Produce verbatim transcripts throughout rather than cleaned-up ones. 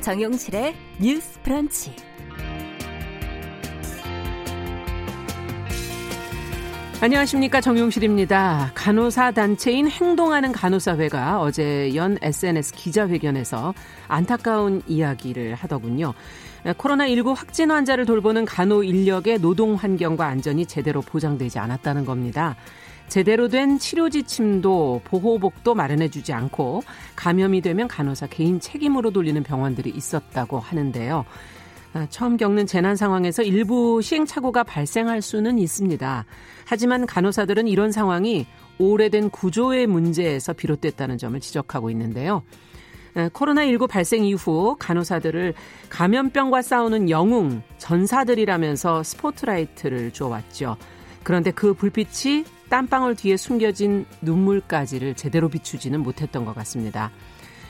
정용실의 뉴스 브런치. 안녕하십니까, 정용실입니다. 간호사 단체인 행동하는 간호사회가 어제 연 에스엔에스 기자회견에서 안타까운 이야기를 하더군요. 코로나십구 확진 환자를 돌보는 간호 인력의 노동 환경과 안전이 제대로 보장되지 않았다는 겁니다. 제대로 된 치료 지침도 보호복도 마련해주지 않고 감염이 되면 간호사 개인 책임으로 돌리는 병원들이 있었다고 하는데요. 처음 겪는 재난 상황에서 일부 시행착오가 발생할 수는 있습니다. 하지만 간호사들은 이런 상황이 오래된 구조의 문제에서 비롯됐다는 점을 지적하고 있는데요. 코로나십구 발생 이후 간호사들을 감염병과 싸우는 영웅, 전사들이라면서 스포트라이트를 줘왔죠. 그런데 그 불빛이 땀방울 뒤에 숨겨진 눈물까지를 제대로 비추지는 못했던 것 같습니다.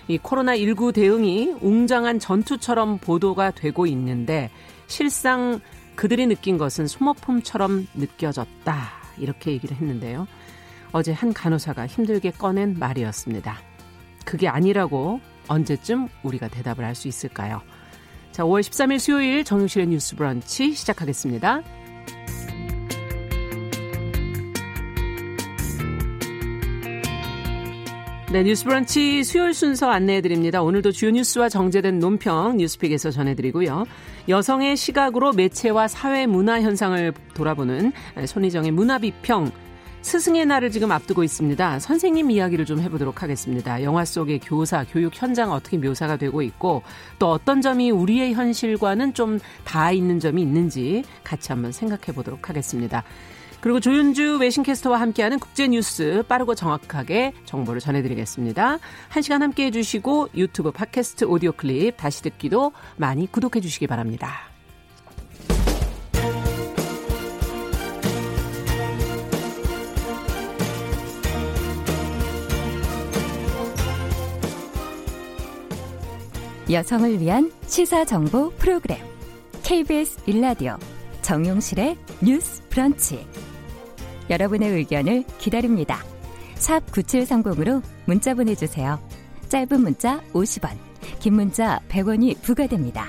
이 코로나십구 대응이 웅장한 전투처럼 보도가 되고 있는데 실상 그들이 느낀 것은 소모품처럼 느껴졌다, 이렇게 얘기를 했는데요. 어제 한 간호사가 힘들게 꺼낸 말이었습니다. 그게 아니라고 언제쯤 우리가 대답을 할 수 있을까요? 자, 오월 십삼일 수요일 정용실의 뉴스 브런치 시작하겠습니다. 네, 뉴스 브런치 수요일 순서 안내해드립니다. 오늘도 주요 뉴스와 정제된 논평 뉴스픽에서 전해드리고요. 여성의 시각으로 매체와 사회 문화 현상을 돌아보는 손희정의 문화비평. 스승의 날을 지금 앞두고 있습니다. 선생님 이야기를 좀 해보도록 하겠습니다. 영화 속의 교사, 교육 현장 어떻게 묘사가 되고 있고 또 어떤 점이 우리의 현실과는 좀 닿아 있는 점이 있는지 같이 한번 생각해 보도록 하겠습니다. 그리고 조윤주 외신캐스터와 함께하는 국제뉴스 빠르고 정확하게 정보를 전해드리겠습니다. 한 시간 함께해 주시고 유튜브 팟캐스트 오디오 클립 다시 듣기도 많이 구독해 주시기 바랍니다. 여성을 위한 시사정보 프로그램 케이비에스 일 라디오 정용실의 뉴스 브런치. 여러분의 의견을 기다립니다. 샵 구칠삼공으로 문자 보내주세요. 짧은 문자 오십 원, 긴 문자 백 원이 부과됩니다.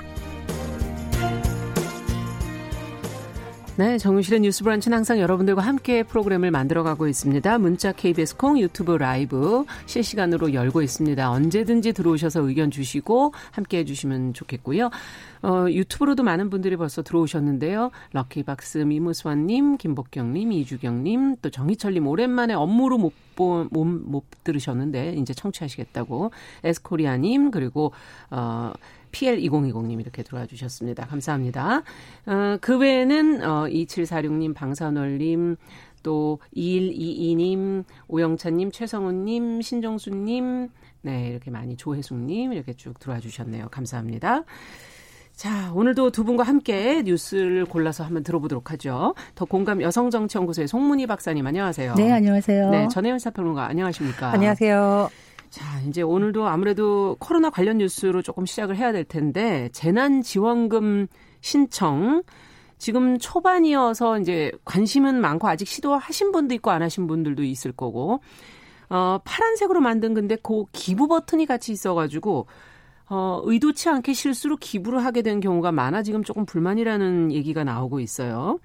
네, 정윤실의 뉴스 브런치는 항상 여러분들과 함께 프로그램을 만들어가고 있습니다. 문자 케이비에스 콩, 유튜브 라이브 실시간으로 열고 있습니다. 언제든지 들어오셔서 의견 주시고 함께해 주시면 좋겠고요. 어, 유튜브로도 많은 분들이 벌써 들어오셨는데요. 럭키박스 미무스완님, 김복경님, 이주경님, 또 정희철님 오랜만에 업무로 못, 보, 못, 못 들으셨는데 이제 청취하시겠다고 에스코리아님, 그리고 어, 피엘 이공이공님 이렇게 들어와 주셨습니다. 감사합니다. 어, 그 외에는 어, 이칠사육님, 방산월님, 또 이일이이님, 오영찬님, 최성훈님, 신정수님, 네, 이렇게 많이 조혜숙님 이렇게 쭉 들어와 주셨네요. 감사합니다. 자, 오늘도 두 분과 함께 뉴스를 골라서 한번 들어보도록 하죠. 더 공감 여성정치연구소의 송문희 박사님, 안녕하세요. 네, 안녕하세요. 네, 전혜연 사평론가, 안녕하십니까. 안녕하세요. 자, 이제 오늘도 아무래도 코로나 관련 뉴스로 조금 시작을 해야 될 텐데, 재난지원금 신청 지금 초반이어서 이제 관심은 많고 아직 시도하신 분도 있고 안 하신 분들도 있을 거고, 어, 파란색으로 만든 근데 그 기부 버튼이 같이 있어가지고 어, 의도치 않게 실수로 기부를 하게 된 경우가 많아 지금 조금 불만이라는 얘기가 나오고 있어요.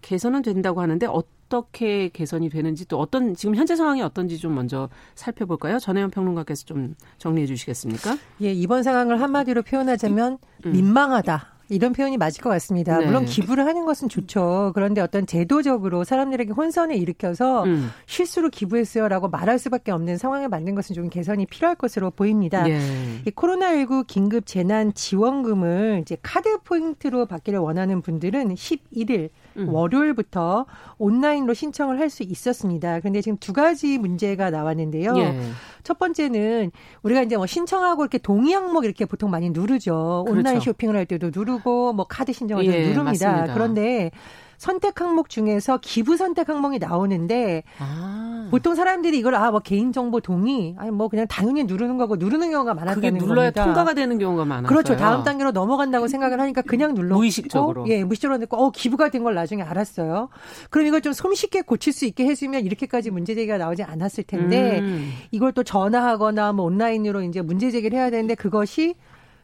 개선은 된다고 하는데 어떻게 개선이 되는지 또 어떤 지금 현재 상황이 어떤지 좀 먼저 살펴볼까요? 전혜연 평론가께서 좀 정리해 주시겠습니까? 예, 이번 상황을 한마디로 표현하자면 음. 민망하다, 이런 표현이 맞을 것 같습니다. 네. 물론 기부를 하는 것은 좋죠. 그런데 어떤 제도적으로 사람들에게 혼선을 일으켜서 음. 실수로 기부했어요라고 말할 수밖에 없는 상황을 만든 것은 좀 개선이 필요할 것으로 보입니다. 예. 이 코로나십구 긴급 재난 지원금을 이제 카드 포인트로 받기를 원하는 분들은 십일일 음. 월요일부터 온라인으로 신청을 할 수 있었습니다. 그런데 지금 두 가지 문제가 나왔는데요. 예. 첫 번째는 우리가 이제 뭐 신청하고 이렇게 동의 항목 이렇게 보통 많이 누르죠. 온라인 그렇죠. 쇼핑을 할 때도 누르고 뭐 카드 신청을 예, 누릅니다. 맞습니다. 그런데 선택 항목 중에서 기부 선택 항목이 나오는데 아. 보통 사람들이 이걸 아 뭐 개인정보 동의 아니 뭐 그냥 당연히 누르는 거고 누르는 경우가 많았다는 겁니다. 그게 눌러야 겁니다. 통과가 되는 경우가 많았어요. 그렇죠. 다음 단계로 넘어간다고 생각을 하니까 그냥 눌렀고 무의식적으로 예 무의식적으로 넣고 어 기부가 된 걸 나중에 알았어요. 그럼 이걸 좀 손쉽게 고칠 수 있게 해주면 이렇게까지 문제제기가 나오지 않았을 텐데 음. 이걸 또 전화하거나 뭐 온라인으로 이제 문제제기를 해야 되는데 그것이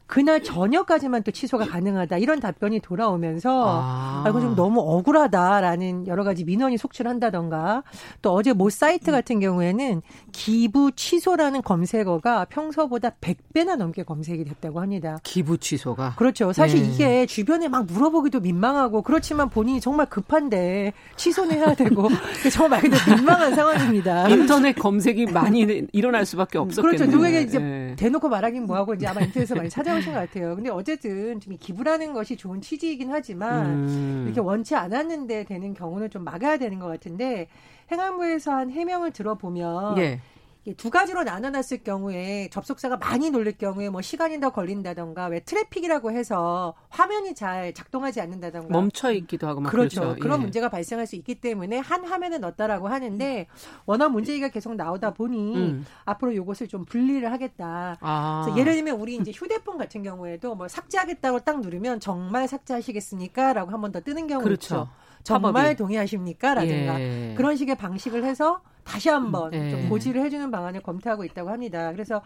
그날 저녁까지만 또 취소가 가능하다 이런 답변이 돌아오면서 아. 아, 이거 좀 너무 억울하다라는 여러 가지 민원이 속출한다던가 또 어제 모 사이트 같은 경우에는 기부 취소라는 검색어가 평소보다 백 배나 넘게 검색이 됐다고 합니다. 기부 취소가? 그렇죠. 사실 네. 이게 주변에 막 물어보기도 민망하고 그렇지만 본인이 정말 급한데 취소는 해야 되고 정말 말 그대로 민망한 상황입니다. 인터넷 검색이 많이 일어날 수밖에 없었겠네요. 그렇죠. 누구에게 이제 네. 대놓고 말하긴 뭐하고 이제 아마 인터넷에서 많이 찾아오신 것 같아요. 근데 어쨌든 좀 기부라는 것이 좋은 취지이긴 하지만 음. 이렇게 원치 않았는데 되는 경우는 좀 막아야 되는 것 같은데 행안부에서 한 해명을 들어보면 네. 두 가지로 나눠놨을 경우에 접속사가 많이 놀랄 경우에 뭐 시간이 더 걸린다던가 왜 트래픽이라고 해서 화면이 잘 작동하지 않는다던가 멈춰있기도 하고 막 그렇죠. 그렇죠. 그런 예. 문제가 발생할 수 있기 때문에 한 화면에 넣었다라고 하는데 워낙 문제가 계속 나오다 보니 음. 앞으로 이것을 좀 분리를 하겠다. 아. 그래서 예를 들면 우리 이제 휴대폰 같은 경우에도 뭐 삭제하겠다고 딱 누르면 정말 삭제하시겠습니까? 라고 한 번 더 뜨는 경우 그렇죠. 있죠. 정말 팝업이. 동의하십니까? 라든가 예. 그런 식의 방식을 해서 다시 한번 네. 좀 고지를 해주는 방안을 검토하고 있다고 합니다. 그래서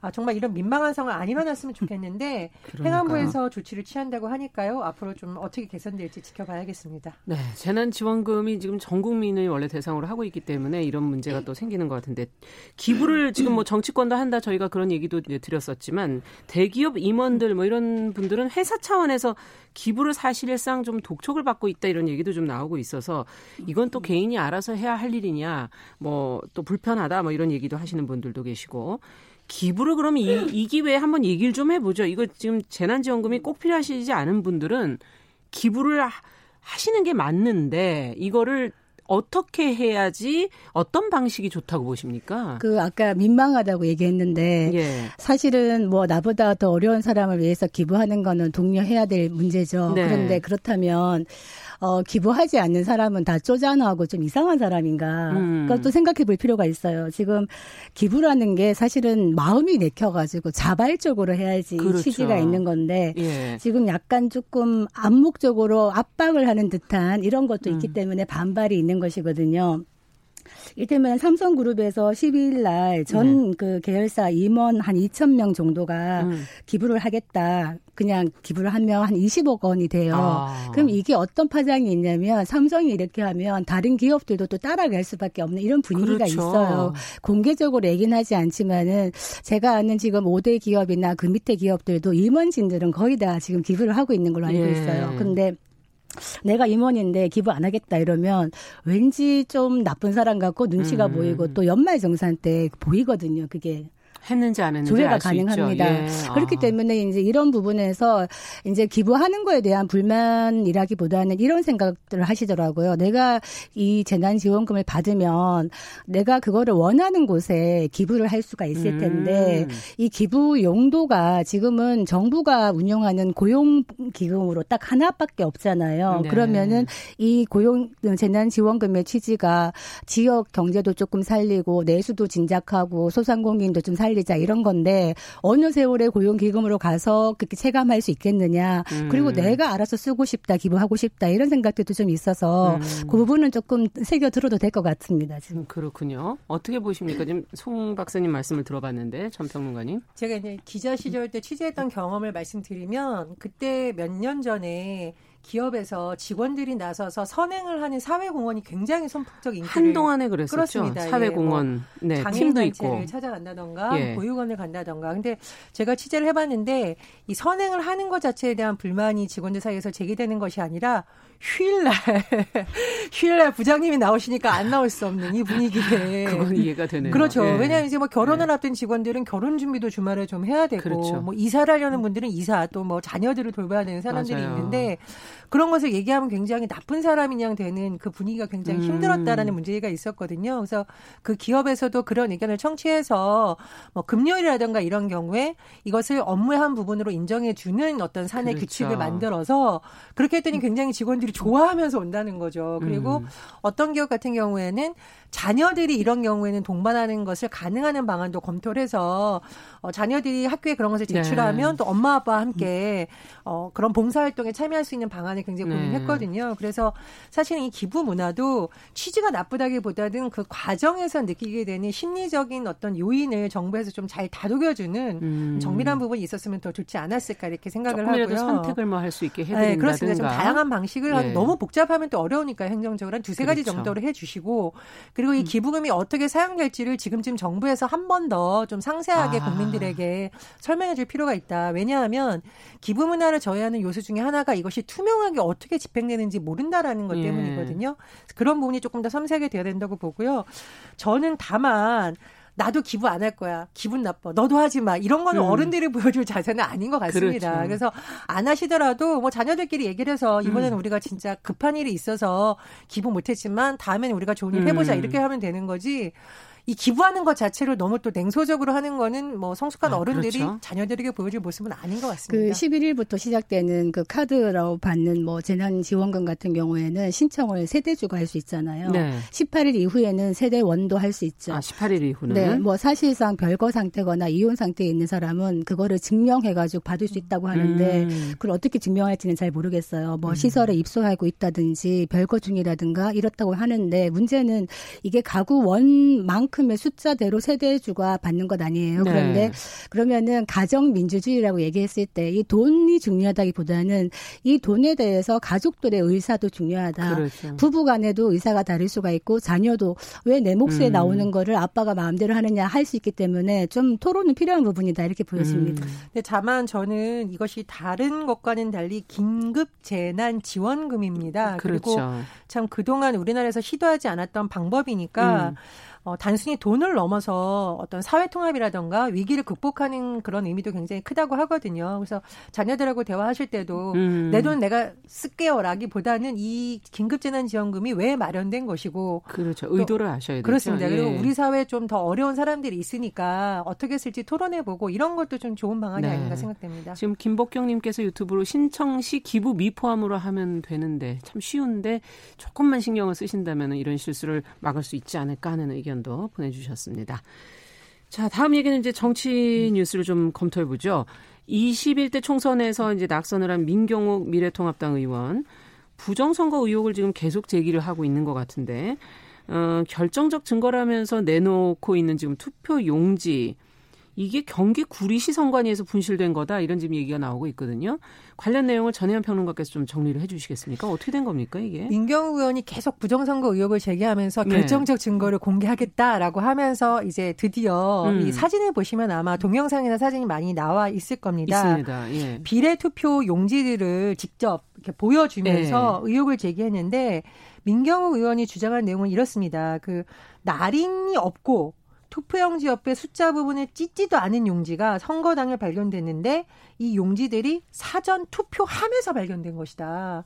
아, 정말 이런 민망한 상황 안 일어났으면 좋겠는데 그러니까. 행안부에서 조치를 취한다고 하니까요. 앞으로 좀 어떻게 개선될지 지켜봐야겠습니다. 네, 재난지원금이 지금 전 국민을 원래 대상으로 하고 있기 때문에 이런 문제가 또 생기는 것 같은데 기부를 지금 뭐 정치권도 한다 저희가 그런 얘기도 드렸었지만 대기업 임원들 뭐 이런 분들은 회사 차원에서 기부를 사실상 좀 독촉을 받고 있다 이런 얘기도 좀 나오고 있어서 이건 또 개인이 알아서 해야 할 일이냐. 뭐 또 불편하다 뭐 이런 얘기도 하시는 분들도 계시고 기부를 그러면 이, 이 기회에 한번 얘기를 좀 해보죠. 이거 지금 재난지원금이 꼭 필요하시지 않은 분들은 기부를 하, 하시는 게 맞는데 이거를 어떻게 해야지 어떤 방식이 좋다고 보십니까? 그 아까 민망하다고 얘기했는데 예. 사실은 뭐 나보다 더 어려운 사람을 위해서 기부하는 거는 독려해야 될 문제죠. 네. 그런데 그렇다면 어, 기부하지 않는 사람은 다 쪼잔하고 좀 이상한 사람인가. 음. 그것도 생각해 볼 필요가 있어요. 지금 기부라는 게 사실은 마음이 내켜가지고 자발적으로 해야지 그렇죠. 취지가 있는 건데 예. 지금 약간 조금 암묵적으로 압박을 하는 듯한 이런 것도 음. 있기 때문에 반발이 있는 것이거든요. 이때면 삼성그룹에서 십이일 날 전 그 네. 계열사 임원 한 이천 명 정도가 음. 기부를 하겠다. 그냥 기부를 하면 한 이십억 원이 돼요. 아. 그럼 이게 어떤 파장이 있냐면 삼성이 이렇게 하면 다른 기업들도 또 따라갈 수밖에 없는 이런 분위기가 그렇죠. 있어요. 공개적으로 얘기는 하지 않지만은 제가 아는 지금 오 대 기업이나 그 밑에 기업들도 임원진들은 거의 다 지금 기부를 하고 있는 걸로 알고 있어요. 예. 근데 내가 임원인데 기부 안 하겠다 이러면 왠지 좀 나쁜 사람 같고 눈치가 음. 보이고 또 연말정산 때 보이거든요. 그게. 했는지 안 했는지 조회가 가능합니다. 예. 그렇기 아. 때문에 이제 이런 부분에서 이제 기부하는 거에 대한 불만이라기보다는 이런 생각들을 하시더라고요. 내가 이 재난지원금을 받으면 내가 그거를 원하는 곳에 기부를 할 수가 있을 텐데 음. 이 기부 용도가 지금은 정부가 운영하는 고용기금으로 딱 하나밖에 없잖아요. 네. 그러면은 이 고용 재난지원금의 취지가 지역 경제도 조금 살리고 내수도 진작하고 소상공인도 좀 살리고 자 이런 건데 어느 세월에 고용기금으로 가서 그렇게 체감할 수 있겠느냐. 음. 그리고 내가 알아서 쓰고 싶다, 기부하고 싶다 이런 생각들도 좀 있어서 음. 그 부분은 조금 새겨 들어도 될 것 같습니다. 지금 그렇군요. 어떻게 보십니까? 지금 송 박사님 말씀을 들어봤는데 전 평론가님. 제가 이제 기자 시절 때 취재했던 경험을 말씀드리면 그때 몇 년 전에 기업에서 직원들이 나서서 선행을 하는 사회공헌이 굉장히 선풍적 인기를 한동안에 그랬었죠. 그렇습니다. 사회공헌 예, 뭐 네, 팀도 있고 장애인단체를 찾아간다던가 예. 보육원을 간다던가. 근데 제가 취재를 해봤는데 이 선행을 하는 것 자체에 대한 불만이 직원들 사이에서 제기되는 것이 아니라 휴일날 휴일날 부장님이 나오시니까 안 나올 수 없는 이 분위기에 그건 이해가 되네요. 그렇죠. 예. 왜냐하면 이제 뭐 결혼을 예. 앞둔 직원들은 결혼 준비도 주말에 좀 해야 되고 그렇죠. 뭐 이사를 하려는 분들은 이사 또 뭐 자녀들을 돌봐야 되는 사람들이 맞아요. 있는데. 그런 것을 얘기하면 굉장히 나쁜 사람이냥 되는 그 분위기가 굉장히 힘들었다라는 음. 문제가 있었거든요. 그래서 그 기업에서도 그런 의견을 청취해서 뭐 금요일이라든가 이런 경우에 이것을 업무의 한 부분으로 인정해 주는 어떤 사내 그렇죠. 규칙을 만들어서 그렇게 했더니 굉장히 직원들이 좋아하면서 온다는 거죠. 그리고 음. 어떤 기업 같은 경우에는 자녀들이 이런 경우에는 동반하는 것을 가능하는 방안도 검토를 해서 어, 자녀들이 학교에 그런 것을 제출하면 네. 또 엄마 아빠와 함께 어, 그런 봉사활동에 참여할 수 있는 방안을 굉장히 고민했거든요. 네. 그래서 사실 이 기부 문화도 취지가 나쁘다기보다는 그 과정에서 느끼게 되는 심리적인 어떤 요인을 정부에서 좀 잘 다독여주는 음. 정밀한 부분이 있었으면 더 좋지 않았을까 이렇게 생각을 조금이라도 하고요. 선택을 뭐 할 수 있게 해드린다든가. 네, 그렇습니다. 좀 다양한 방식을 네. 너무 복잡하면 또 어려우니까 행정적으로 한 두세 그렇죠. 가지 정도로 해주시고 그리고 이 기부금이 음. 어떻게 사용될지를 지금쯤 정부에서 한 번 더 좀 상세하게 아. 국민들에게 설명해 줄 필요가 있다. 왜냐하면 기부 문화를 저해하는 요소 중에 하나가 이것이 투명하게 어떻게 집행되는지 모른다라는 것 예. 때문이거든요. 그런 부분이 조금 더 섬세하게 돼야 된다고 보고요. 저는 다만 나도 기부 안 할 거야. 기분 나빠. 너도 하지 마. 이런 거는 음. 어른들이 보여줄 자세는 아닌 것 같습니다. 그렇죠. 그래서 안 하시더라도 뭐 자녀들끼리 얘기를 해서 이번에는 음. 우리가 진짜 급한 일이 있어서 기부 못했지만 다음에는 우리가 좋은 일 해보자. 음. 이렇게 하면 되는 거지. 이 기부하는 것 자체를 너무 또 냉소적으로 하는 거는 뭐 성숙한 아, 어른들이 그렇죠. 자녀들에게 보여줄 모습은 아닌 것 같습니다. 그 십일 일부터 시작되는 그 카드로 받는 뭐 재난지원금 같은 경우에는 신청을 세대주가 할 수 있잖아요. 네. 십팔 일 이후에는 세대원도 할 수 있죠. 아, 십팔 일 이후는? 네. 뭐 사실상 별거 상태거나 이혼 상태에 있는 사람은 그거를 증명해가지고 받을 수 있다고 하는데 음. 그걸 어떻게 증명할지는 잘 모르겠어요. 뭐 음. 시설에 입소하고 있다든지 별거 중이라든가 이렇다고 하는데 문제는 이게 가구원만큼 의 숫자대로 세대주가 받는 것 아니에요. 네. 그런데 그러면은 가정민주주의라고 얘기했을 때 이 돈이 중요하다기보다는 이 돈에 대해서 가족들의 의사도 중요하다. 그렇죠. 부부간에도 의사가 다를 수가 있고 자녀도 왜 내 몫에 음. 나오는 거를 아빠가 마음대로 하느냐 할 수 있기 때문에 좀 토론은 필요한 부분이다 이렇게 보여집니다. 음. 근데 다만 저는 이것이 다른 것과는 달리 긴급 재난 지원금입니다. 그렇죠. 그리고 참 그동안 우리나라에서 시도하지 않았던 방법이니까 음. 어, 단순히 돈을 넘어서 어떤 사회통합이라든가 위기를 극복하는 그런 의미도 굉장히 크다고 하거든요. 그래서 자녀들하고 대화하실 때도 음. 내 돈 내가 쓸게요 라기보다는 이 긴급재난지원금이 왜 마련된 것이고. 그렇죠. 의도를 아셔야 되죠. 그렇습니다. 예. 그리고 우리 사회에 좀 더 어려운 사람들이 있으니까 어떻게 쓸지 토론해보고 이런 것도 좀 좋은 방안이 네. 아닌가 생각됩니다. 지금 김복경님께서 유튜브로 신청 시 기부 미포함으로 하면 되는데 참 쉬운데 조금만 신경을 쓰신다면 이런 실수를 막을 수 있지 않을까 하는 의견 도 보내주셨습니다. 자, 다음 얘기는 이제 정치 뉴스를 좀 검토해 보죠. 이십일 대 총선에서 이제 낙선을 한 민경욱 미래통합당 의원 부정선거 의혹을 지금 계속 제기를 하고 있는 것 같은데 어, 결정적 증거라면서 내놓고 있는 지금 투표 용지 이게 경기 구리시 선관위에서 분실된 거다 이런 지금 얘기가 나오고 있거든요. 관련 내용을 전혜연 평론가께서 좀 정리를 해 주시겠습니까? 어떻게 된 겁니까 이게? 민경욱 의원이 계속 부정선거 의혹을 제기하면서 결정적 네. 증거를 공개하겠다라고 하면서 이제 드디어 음. 이 사진을 보시면 아마 동영상이나 사진이 많이 나와 있을 겁니다. 있습니다. 예. 비례투표 용지들을 직접 이렇게 보여주면서 네. 의혹을 제기했는데 민경욱 의원이 주장한 내용은 이렇습니다. 그 날인이 없고 투표용 지역의 숫자 부분을 찢지도 않은 용지가 선거 당일 발견됐는데 이 용지들이 사전 투표함에서 발견된 것이다.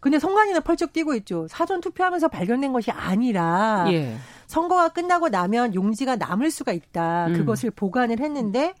근데 선관위는 펄쩍 뛰고 있죠. 사전 투표하면서 발견된 것이 아니라 예. 선거가 끝나고 나면 용지가 남을 수가 있다. 그것을 음. 보관을 했는데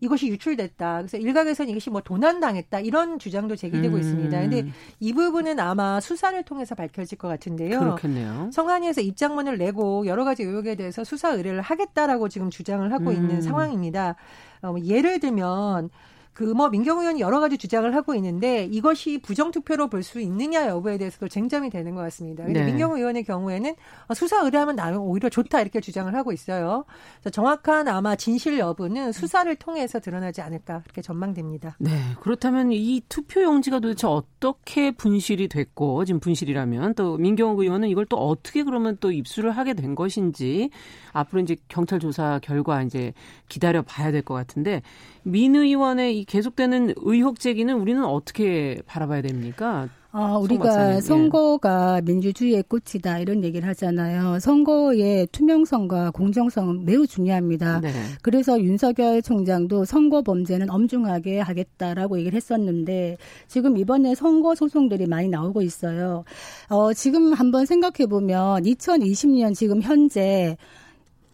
이것이 유출됐다. 그래서 일각에서는 이것이 뭐 도난당했다. 이런 주장도 제기되고 음. 있습니다. 그런데 이 부분은 아마 수사를 통해서 밝혀질 것 같은데요. 그렇겠네요. 성관위에서 입장문을 내고 여러 가지 의혹에 대해서 수사 의뢰를 하겠다라고 지금 주장을 하고 음. 있는 상황입니다. 어, 예를 들면 그 뭐 민경욱 의원이 여러 가지 주장을 하고 있는데 이것이 부정투표로 볼 수 있느냐 여부에 대해서도 쟁점이 되는 것 같습니다. 근데 네. 민경욱 의원의 경우에는 수사 의뢰하면 나는 오히려 좋다 이렇게 주장을 하고 있어요. 그래서 정확한 아마 진실 여부는 수사를 통해서 드러나지 않을까 그렇게 전망됩니다. 네, 그렇다면 이 투표용지가 도대체 어떻게 분실이 됐고 지금 분실이라면 또 민경욱 의원은 이걸 또 어떻게 그러면 또 입수를 하게 된 것인지 앞으로 이제 경찰 조사 결과 이제 기다려 봐야 될 것 같은데 민 의원의 이 계속되는 의혹 제기는 우리는 어떻게 바라봐야 됩니까? 아, 우리가 선거가 민주주의의 꽃이다 이런 얘기를 하잖아요. 선거의 투명성과 공정성 매우 중요합니다. 네. 그래서 윤석열 총장도 선거 범죄는 엄중하게 하겠다라고 얘기를 했었는데 지금 이번에 선거 소송들이 많이 나오고 있어요. 어, 지금 한번 생각해보면 이천이십 년 지금 현재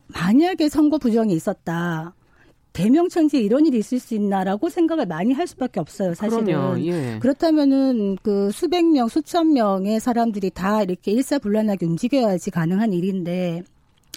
만약에 선거 부정이 있었다. 대명천지에 이런 일이 있을 수 있나라고 생각을 많이 할 수밖에 없어요, 사실은. 예. 그렇다면은 그 수백 명, 수천 명의 사람들이 다 이렇게 일사불란하게 움직여야지 가능한 일인데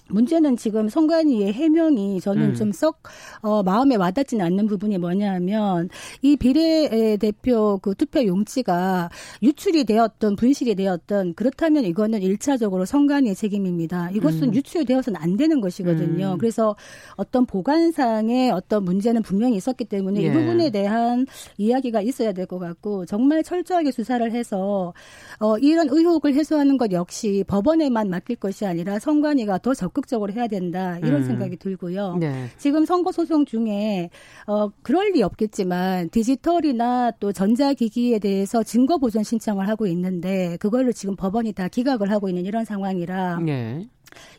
문제는 지금 송관이의 해명이 저는 음. 좀 썩 어, 마음에 와닿지는 않는 부분이 뭐냐면 이 비례대표 그 투표 용지가 유출이 되었던 분실이 되었던 그렇다면 이거는 일차적으로 송관이의 책임입니다. 이것은 음. 유출되어서는 안 되는 것이거든요. 음. 그래서 어떤 보관상의 어떤 문제는 분명히 있었기 때문에 예. 이 부분에 대한 이야기가 있어야 될 것 같고 정말 철저하게 수사를 해서 어, 이런 의혹을 해소하는 것 역시 법원에만 맡길 것이 아니라 송관이가 더 적 적극적으로 해야 된다 이런 음. 생각이 들고요. 네. 지금 선거소송 중에 어, 그럴 리 없겠지만 디지털이나 또 전자기기에 대해서 증거보존 신청을 하고 있는데 그걸로 지금 법원이 다 기각을 하고 있는 이런 상황이라 네.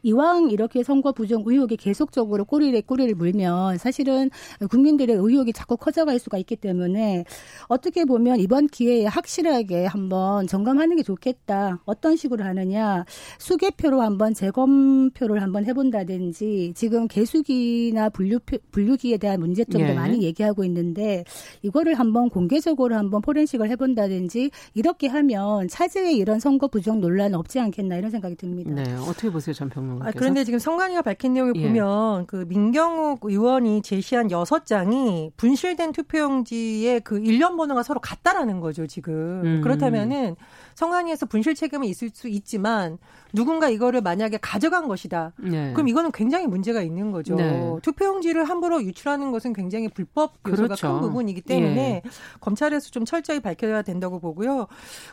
이왕 이렇게 선거 부정 의혹이 계속적으로 꼬리에 꼬리를 물면 사실은 국민들의 의혹이 자꾸 커져갈 수가 있기 때문에 어떻게 보면 이번 기회에 확실하게 한번 점검하는 게 좋겠다. 어떤 식으로 하느냐. 수개표로 한번 재검표를 한번 해본다든지 지금 개수기나 분류표, 분류기에 대한 문제점도 예. 많이 얘기하고 있는데 이거를 한번 공개적으로 한번 포렌식을 해본다든지 이렇게 하면 차제에 이런 선거 부정 논란 없지 않겠나 이런 생각이 듭니다. 네, 어떻게 보세요? 아, 그런데 지금 성관이가 밝힌 내용을 예. 보면 그 민경욱 의원이 제시한 여섯 장이 분실된 투표용지에 그 일련 번호가 서로 같다라는 거죠, 지금. 음. 그렇다면은 성관이에서 분실 책임이 있을 수 있지만 누군가 이거를 만약에 가져간 것이다. 네. 그럼 이거는 굉장히 문제가 있는 거죠. 네. 투표용지를 함부로 유출하는 것은 굉장히 불법 요소가 그렇죠. 큰 부분이기 때문에 예. 검찰에서 좀 철저히 밝혀야 된다고 보고요.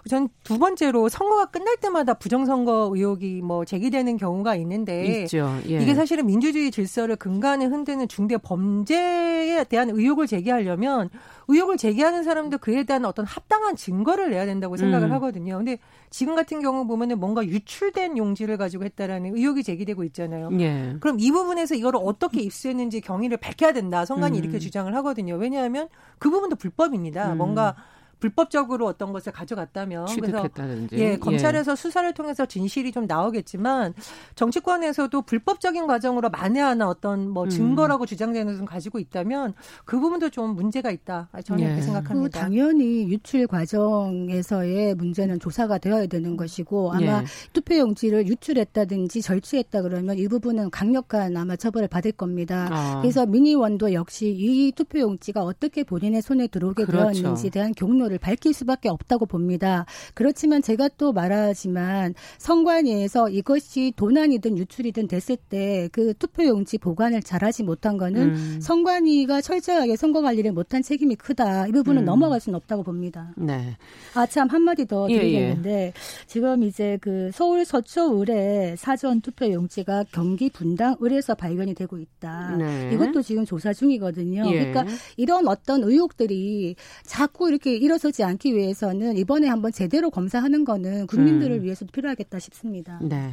전 두 번째로 선거가 끝날 때마다 부정선거 의혹이 뭐 제기되는 경우 경우가 있는데 예. 이게 사실은 민주주의 질서를 근간에 흔드는 중대 범죄에 대한 의혹을 제기하려면 의혹을 제기하는 사람도 그에 대한 어떤 합당한 증거를 내야 된다고 생각을 음. 하거든요. 근데 지금 같은 경우 보면은 뭔가 유출된 용지를 가지고 했다라는 의혹이 제기되고 있잖아요. 예. 그럼 이 부분에서 이걸 어떻게 입수했는지 경위를 밝혀야 된다. 성관이 음. 이렇게 주장을 하거든요. 왜냐하면 그 부분도 불법입니다. 음. 뭔가 불법적으로 어떤 것을 가져갔다면 취득했다든지. 그래서 예, 검찰에서 예. 수사를 통해서 진실이 좀 나오겠지만 정치권에서도 불법적인 과정으로 만에 하나 어떤 뭐 증거라고 음. 주장되는 것을 가지고 있다면 그 부분도 좀 문제가 있다. 저는 예. 이렇게 생각합니다. 당연히 유출 과정에서의 문제는 조사가 되어야 되는 것이고 아마 예. 투표용지를 유출했다든지 절취했다 그러면 이 부분은 강력한 아마 처벌을 받을 겁니다. 아. 그래서 민의원도 역시 이 투표용지가 어떻게 본인의 손에 들어오게 그렇죠. 되었는지에 대한 경로를 밝힐 수밖에 없다고 봅니다. 그렇지만 제가 또 말하지만 선관위에서 이것이 도난이든 유출이든 됐을 때 그 투표용지 보관을 잘하지 못한 거는 음. 선관위가 철저하게 선거관리를 못한 책임이 크다. 이 부분은 음. 넘어갈 수는 없다고 봅니다. 네. 아, 참 한마디 더 드리겠는데 예, 예. 지금 이제 그 서울 서초 을의 사전 투표용지가 경기 분당 을에서 발견이 되고 있다. 네. 이것도 지금 조사 중이거든요. 예. 그러니까 이런 어떤 의혹들이 자꾸 이렇게 이런 서지 않기 위해서는 이번에 한번 제대로 검사하는 거는 국민들을 음. 위해서도 필요하겠다 싶습니다. 네.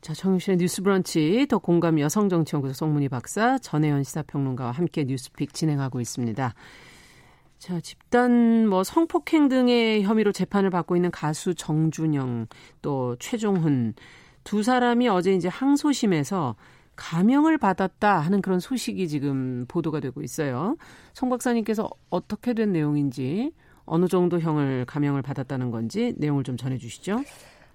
자, 정용실의 뉴스브런치 더 공감 여성정치연구소 송문희 박사, 전혜연 시사평론가와 함께 뉴스픽 진행하고 있습니다. 자, 집단 뭐 성폭행 등의 혐의로 재판을 받고 있는 가수 정준영 또 최종훈 두 사람이 어제 이제 항소심에서 감형을 받았다 하는 그런 소식이 지금 보도가 되고 있어요. 송 박사님께서 어떻게 된 내용인지 어느 정도 형을 감형을 받았다는 건지 내용을 좀 전해주시죠.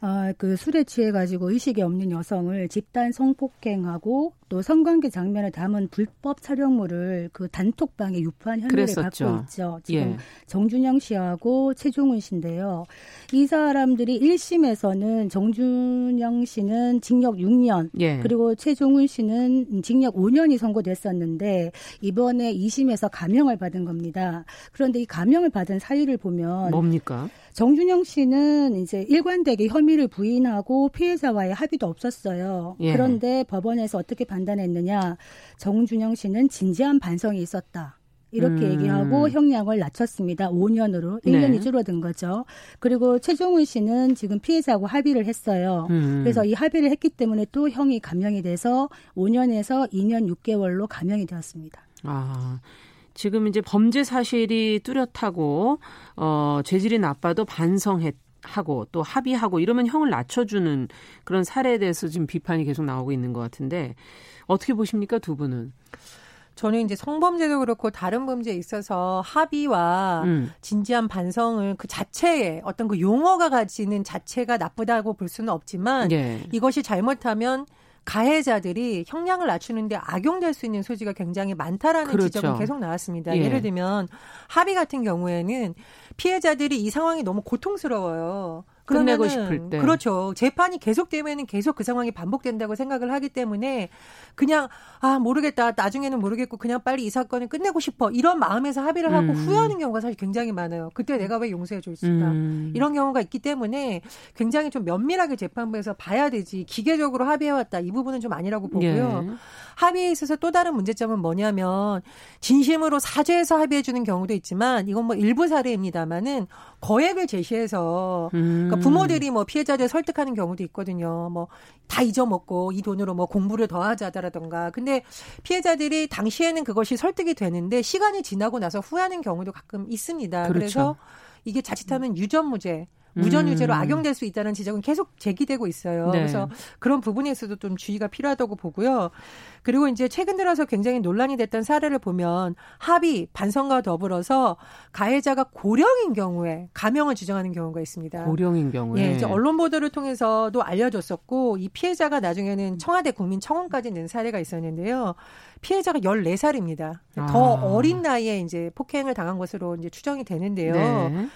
아, 그 술에 취해가지고 의식이 없는 여성을 집단 성폭행하고 또 성관계 장면을 담은 불법 촬영물을 그 단톡방에 유포한 혐의를 그랬었죠. 받고 있죠. 지금 예. 정준영 씨하고 최종훈 씨인데요. 이 사람들이 일 심에서는 정준영 씨는 징역 육 년 예. 그리고 최종훈 씨는 징역 오 년이 선고됐었는데 이번에 이 심에서 감형을 받은 겁니다. 그런데 이 감형을 받은 사유를 보면 뭡니까? 정준영 씨는 이제 일관되게 혐의를 부인하고 피해자와의 합의도 없었어요. 예. 그런데 법원에서 어떻게 판단했느냐. 정준영 씨는 진지한 반성이 있었다. 이렇게 음. 얘기하고 형량을 낮췄습니다. 오 년으로 일 년이 네. 줄어든 거죠. 그리고 최종훈 씨는 지금 피해자하고 합의를 했어요. 음. 그래서 이 합의를 했기 때문에 또 형이 감형이 돼서 오 년에서 이 년 육 개월로 감형이 되었습니다. 아, 지금 이제 범죄 사실이 뚜렷하고 어, 죄질이 나빠도 반성했다. 하고 또 합의하고 이러면 형을 낮춰주는 그런 사례에 대해서 지금 비판이 계속 나오고 있는 것 같은데 어떻게 보십니까 두 분은? 저는 이제 성범죄도 그렇고 다른 범죄에 있어서 합의와 음. 진지한 반성을 그 자체에 어떤 그 용어가 가지는 자체가 나쁘다고 볼 수는 없지만 예. 이것이 잘못하면 가해자들이 형량을 낮추는데 악용될 수 있는 소지가 굉장히 많다라는 그렇죠. 지적은 계속 나왔습니다. 예. 예를 들면 합의 같은 경우에는 피해자들이 이 상황이 너무 고통스러워요. 끝내고 싶을 때. 그렇죠. 재판이 계속되면 계속 그 상황이 반복된다고 생각을 하기 때문에 그냥 아 모르겠다. 나중에는 모르겠고 그냥 빨리 이 사건을 끝내고 싶어. 이런 마음에서 합의를 하고 음. 후회하는 경우가 사실 굉장히 많아요. 그때 내가 왜 용서해 줬을까. 음. 이런 경우가 있기 때문에 굉장히 좀 면밀하게 재판부에서 봐야 되지. 기계적으로 합의해왔다. 이 부분은 좀 아니라고 보고요. 예. 합의에 있어서 또 다른 문제점은 뭐냐면 진심으로 사죄해서 합의해 주는 경우도 있지만 이건 뭐 일부 사례입니다마는 거액을 제시해서 음. 그러니까 부모들이 뭐 피해자들 설득하는 경우도 있거든요. 뭐 다 잊어먹고 이 돈으로 뭐 공부를 더 하자라던가. 근데 피해자들이 당시에는 그것이 설득이 되는데 시간이 지나고 나서 후회하는 경우도 가끔 있습니다. 그렇죠. 그래서 이게 자칫하면 유전무죄. 무전유죄로 음. 악용될 수 있다는 지적은 계속 제기되고 있어요. 네. 그래서 그런 부분에서도 좀 주의가 필요하다고 보고요. 그리고 이제 최근 들어서 굉장히 논란이 됐던 사례를 보면 합의, 반성과 더불어서 가해자가 고령인 경우에 가명을 주장하는 경우가 있습니다. 고령인 경우에. 예, 이제 언론 보도를 통해서도 알려줬었고 이 피해자가 나중에는 청와대 국민청원까지 낸 사례가 있었는데요. 피해자가 열네 살입니다. 아. 더 어린 나이에 이제 폭행을 당한 것으로 이제 추정이 되는데요. 네.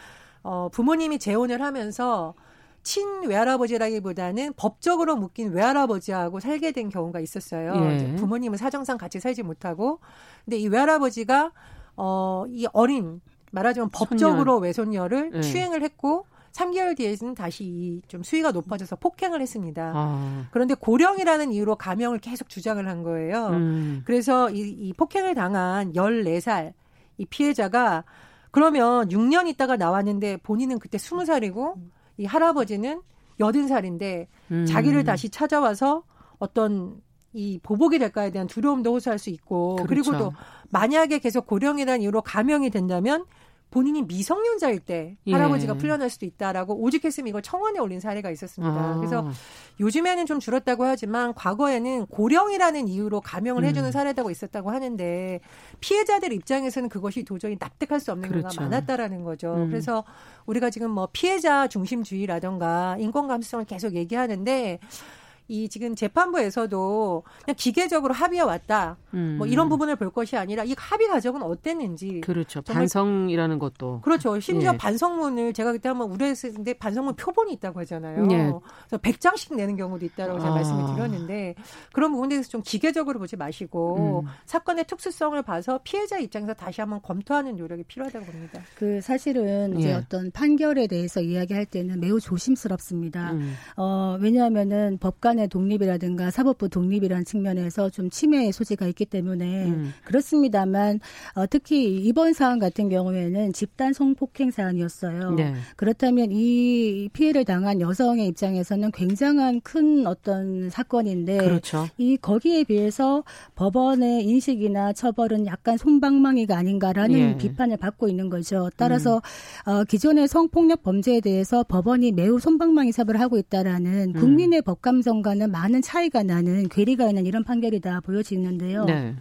어, 부모님이 재혼을 하면서 친 외할아버지라기보다는 법적으로 묶인 외할아버지하고 살게 된 경우가 있었어요. 예. 부모님은 사정상 같이 살지 못하고. 근데 이 외할아버지가 어, 이 어린 말하자면 법적으로 손녀. 외손녀를 예. 추행을 했고 삼 개월 뒤에는 다시 이 좀 수위가 높아져서 폭행을 했습니다. 아. 그런데 고령이라는 이유로 가명을 계속 주장을 한 거예요. 음. 그래서 이, 이 폭행을 당한 열네 살 이 피해자가 그러면 육 년 있다가 나왔는데 본인은 그때 스무 살이고 이 할아버지는 여든 살인데 음. 자기를 다시 찾아와서 어떤 이 보복이 될까에 대한 두려움도 호소할 수 있고 그렇죠. 그리고 또 만약에 계속 고령이라는 이유로 감형이 된다면 본인이 미성년자일 때 예. 할아버지가 풀려날 수도 있다라고 오죽했으면 이걸 청원에 올린 사례가 있었습니다. 아. 그래서 요즘에는 좀 줄었다고 하지만 과거에는 고령이라는 이유로 감형을 음. 해주는 사례가 있었다고 하는데 피해자들 입장에서는 그것이 도저히 납득할 수 없는 그렇죠. 경우가 많았다라는 거죠. 음. 그래서 우리가 지금 뭐 피해자 중심주의라든가 인권 감수성을 계속 얘기하는데 이 지금 재판부에서도 그냥 기계적으로 합의해 왔다. 음. 뭐 이런 부분을 볼 것이 아니라 이 합의 과정은 어땠는지. 그렇죠. 반성이라는 것도. 그렇죠. 심지어 예. 반성문을 제가 그때 한번 우려했었는데 반성문 표본이 있다고 하잖아요. 예. 그래서 백 장씩 내는 경우도 있다고 제가 아. 말씀을 드렸는데 그런 부분에 대해서 좀 기계적으로 보지 마시고 음. 사건의 특수성을 봐서 피해자 입장에서 다시 한번 검토하는 노력이 필요하다고 봅니다. 그 사실은 예. 이제 어떤 판결에 대해서 이야기할 때는 매우 조심스럽습니다. 음. 어, 왜냐하면은 법관 독립이라든가 사법부 독립이라는 측면에서 좀 침해의 소지가 있기 때문에 음. 그렇습니다만 어, 특히 이번 사안 같은 경우에는 집단 성폭행 사안이었어요. 네. 그렇다면 이 피해를 당한 여성의 입장에서는 굉장한 큰 어떤 사건인데 그렇죠. 이 거기에 비해서 법원의 인식이나 처벌은 약간 솜방망이가 아닌가라는 예. 비판을 받고 있는 거죠. 따라서 음. 어, 기존의 성폭력 범죄에 대해서 법원이 매우 솜방망이 사법을 하고 있다라는 국민의 음. 법감성과 는 많은 차이가 나는 괴리가 있는 이런 판결이다 보여지는데요. 네.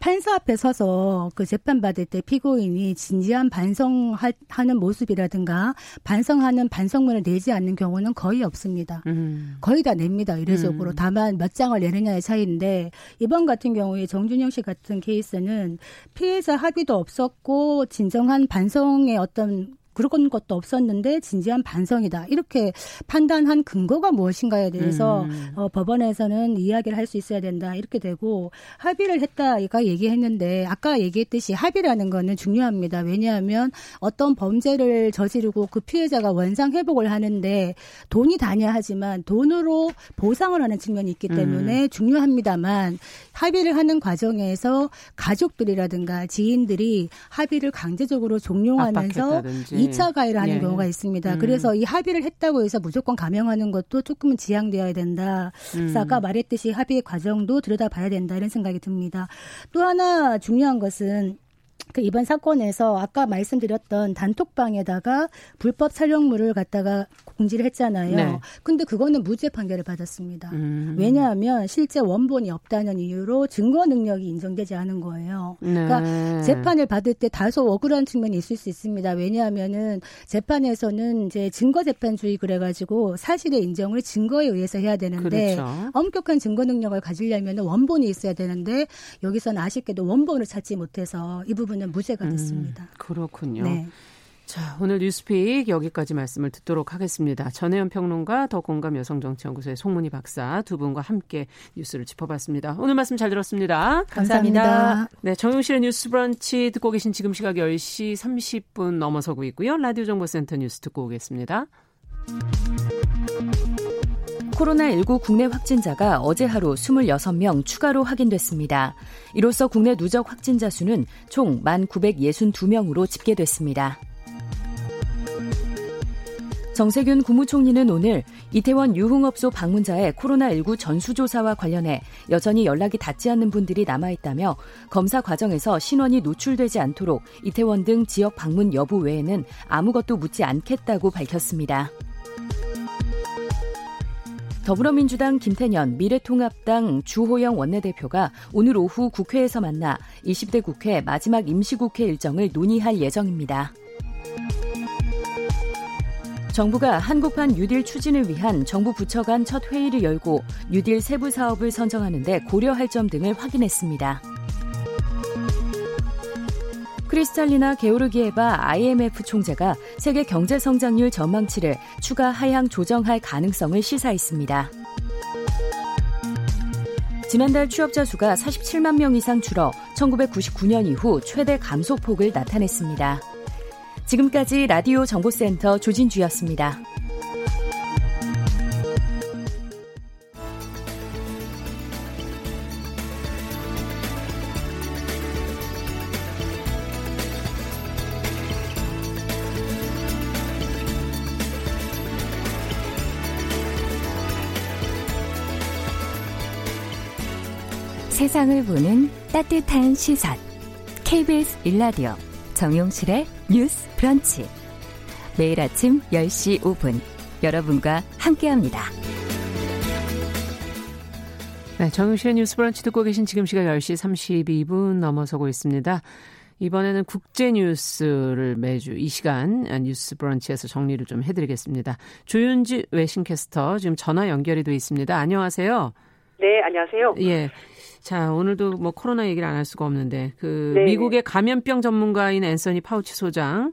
판사 앞에 서서 그 재판받을 때 피고인이 진지한 반성하는 모습이라든가 반성하는 반성문을 내지 않는 경우는 거의 없습니다. 음. 거의 다 냅니다. 이례적으로. 음. 다만 몇 장을 내느냐의 차이인데 이번 같은 경우에 정준영 씨 같은 케이스는 피해자 합의도 없었고 진정한 반성의 어떤 그런 것도 없었는데 진지한 반성이다. 이렇게 판단한 근거가 무엇인가에 대해서 음. 어, 법원에서는 이야기를 할 수 있어야 된다. 이렇게 되고 합의를 했다가 얘기했는데 아까 얘기했듯이 합의라는 거는 중요합니다. 왜냐하면 어떤 범죄를 저지르고 그 피해자가 원상 회복을 하는데 돈이 다녀야 하지만 돈으로 보상을 하는 측면이 있기 때문에 음. 중요합니다만 합의를 하는 과정에서 가족들이라든가 지인들이 합의를 강제적으로 종용하면서 이 차 가해를 하는 예. 경우가 있습니다. 음. 그래서 이 합의를 했다고 해서 무조건 감형하는 것도 조금은 지양되어야 된다. 음. 그래서 아까 말했듯이 합의의 과정도 들여다봐야 된다 이런 생각이 듭니다. 또 하나 중요한 것은 그 이번 사건에서 아까 말씀드렸던 단톡방에다가 불법 촬영물을 갖다가 공지를 했잖아요. 네. 근데 그거는 무죄 판결을 받았습니다. 음. 왜냐하면 실제 원본이 없다는 이유로 증거 능력이 인정되지 않은 거예요. 네. 그러니까 재판을 받을 때 다소 억울한 측면이 있을 수 있습니다. 왜냐하면은 재판에서는 이제 증거 재판주의 그래가지고 사실의 인정을 증거에 의해서 해야 되는데 그렇죠. 엄격한 증거 능력을 가지려면 원본이 있어야 되는데 여기서는 아쉽게도 원본을 찾지 못해서 이 부분 무죄가 됐습니다. 음, 그렇군요. 네. 자, 오늘 뉴스픽 여기까지 말씀을 듣도록 하겠습니다. 전혜연 평론가, 더 공감 여성정치연구소의 송문희 박사 두 분과 함께 뉴스를 짚어봤습니다. 오늘 말씀 잘 들었습니다. 감사합니다. 감사합니다. 네, 정용실의 뉴스브런치 듣고 계신 지금 시각 열 시 삼십 분 넘어서고 있고요. 라디오정보센터 뉴스 듣고 오겠습니다. 코로나십구 국내 확진자가 어제 하루 스물여섯 명 추가로 확인됐습니다. 이로써 국내 누적 확진자 수는 총 만 구백육십이 명으로 집계됐습니다. 정세균 국무총리는 오늘 이태원 유흥업소 방문자의 코로나십구 전수조사와 관련해 여전히 연락이 닿지 않는 분들이 남아있다며 검사 과정에서 신원이 노출되지 않도록 이태원 등 지역 방문 여부 외에는 아무것도 묻지 않겠다고 밝혔습니다. 더불어민주당 김태년, 미래통합당 주호영 원내대표가 오늘 오후 국회에서 만나 이십 대 국회 마지막 임시국회 일정을 논의할 예정입니다. 정부가 한국판 뉴딜 추진을 위한 정부 부처 간 첫 회의를 열고 뉴딜 세부 사업을 선정하는 데 고려할 점 등을 확인했습니다. 크리스탈리나 게오르기예바 아이엠에프 총재가 세계 경제 성장률 전망치를 추가 하향 조정할 가능성을 시사했습니다. 지난달 취업자 수가 사십칠만 명 이상 줄어 천구백구십구 년 이후 최대 감소폭을 나타냈습니다. 지금까지 라디오 정보센터 조진주였습니다. 세상을 보는 따뜻한 시선 케이비에스 일 라디오 정용실의 뉴스 브런치 매일 아침 열 시 오 분 여러분과 함께합니다. 네, 정용실의 뉴스 브런치 듣고 계신 지금 시각 열 시 삼십이 분 넘어서고 있습니다. 이번에는 국제 뉴스를 매주 이 시간 뉴스 브런치에서 정리를 좀 해드리겠습니다. 조윤지 외신캐스터 지금 전화 연결이 돼 있습니다. 안녕하세요. 네, 안녕하세요. 예. 자, 오늘도 뭐 코로나 얘기를 안 할 수가 없는데 그 네. 미국의 감염병 전문가인 앤서니 파우치 소장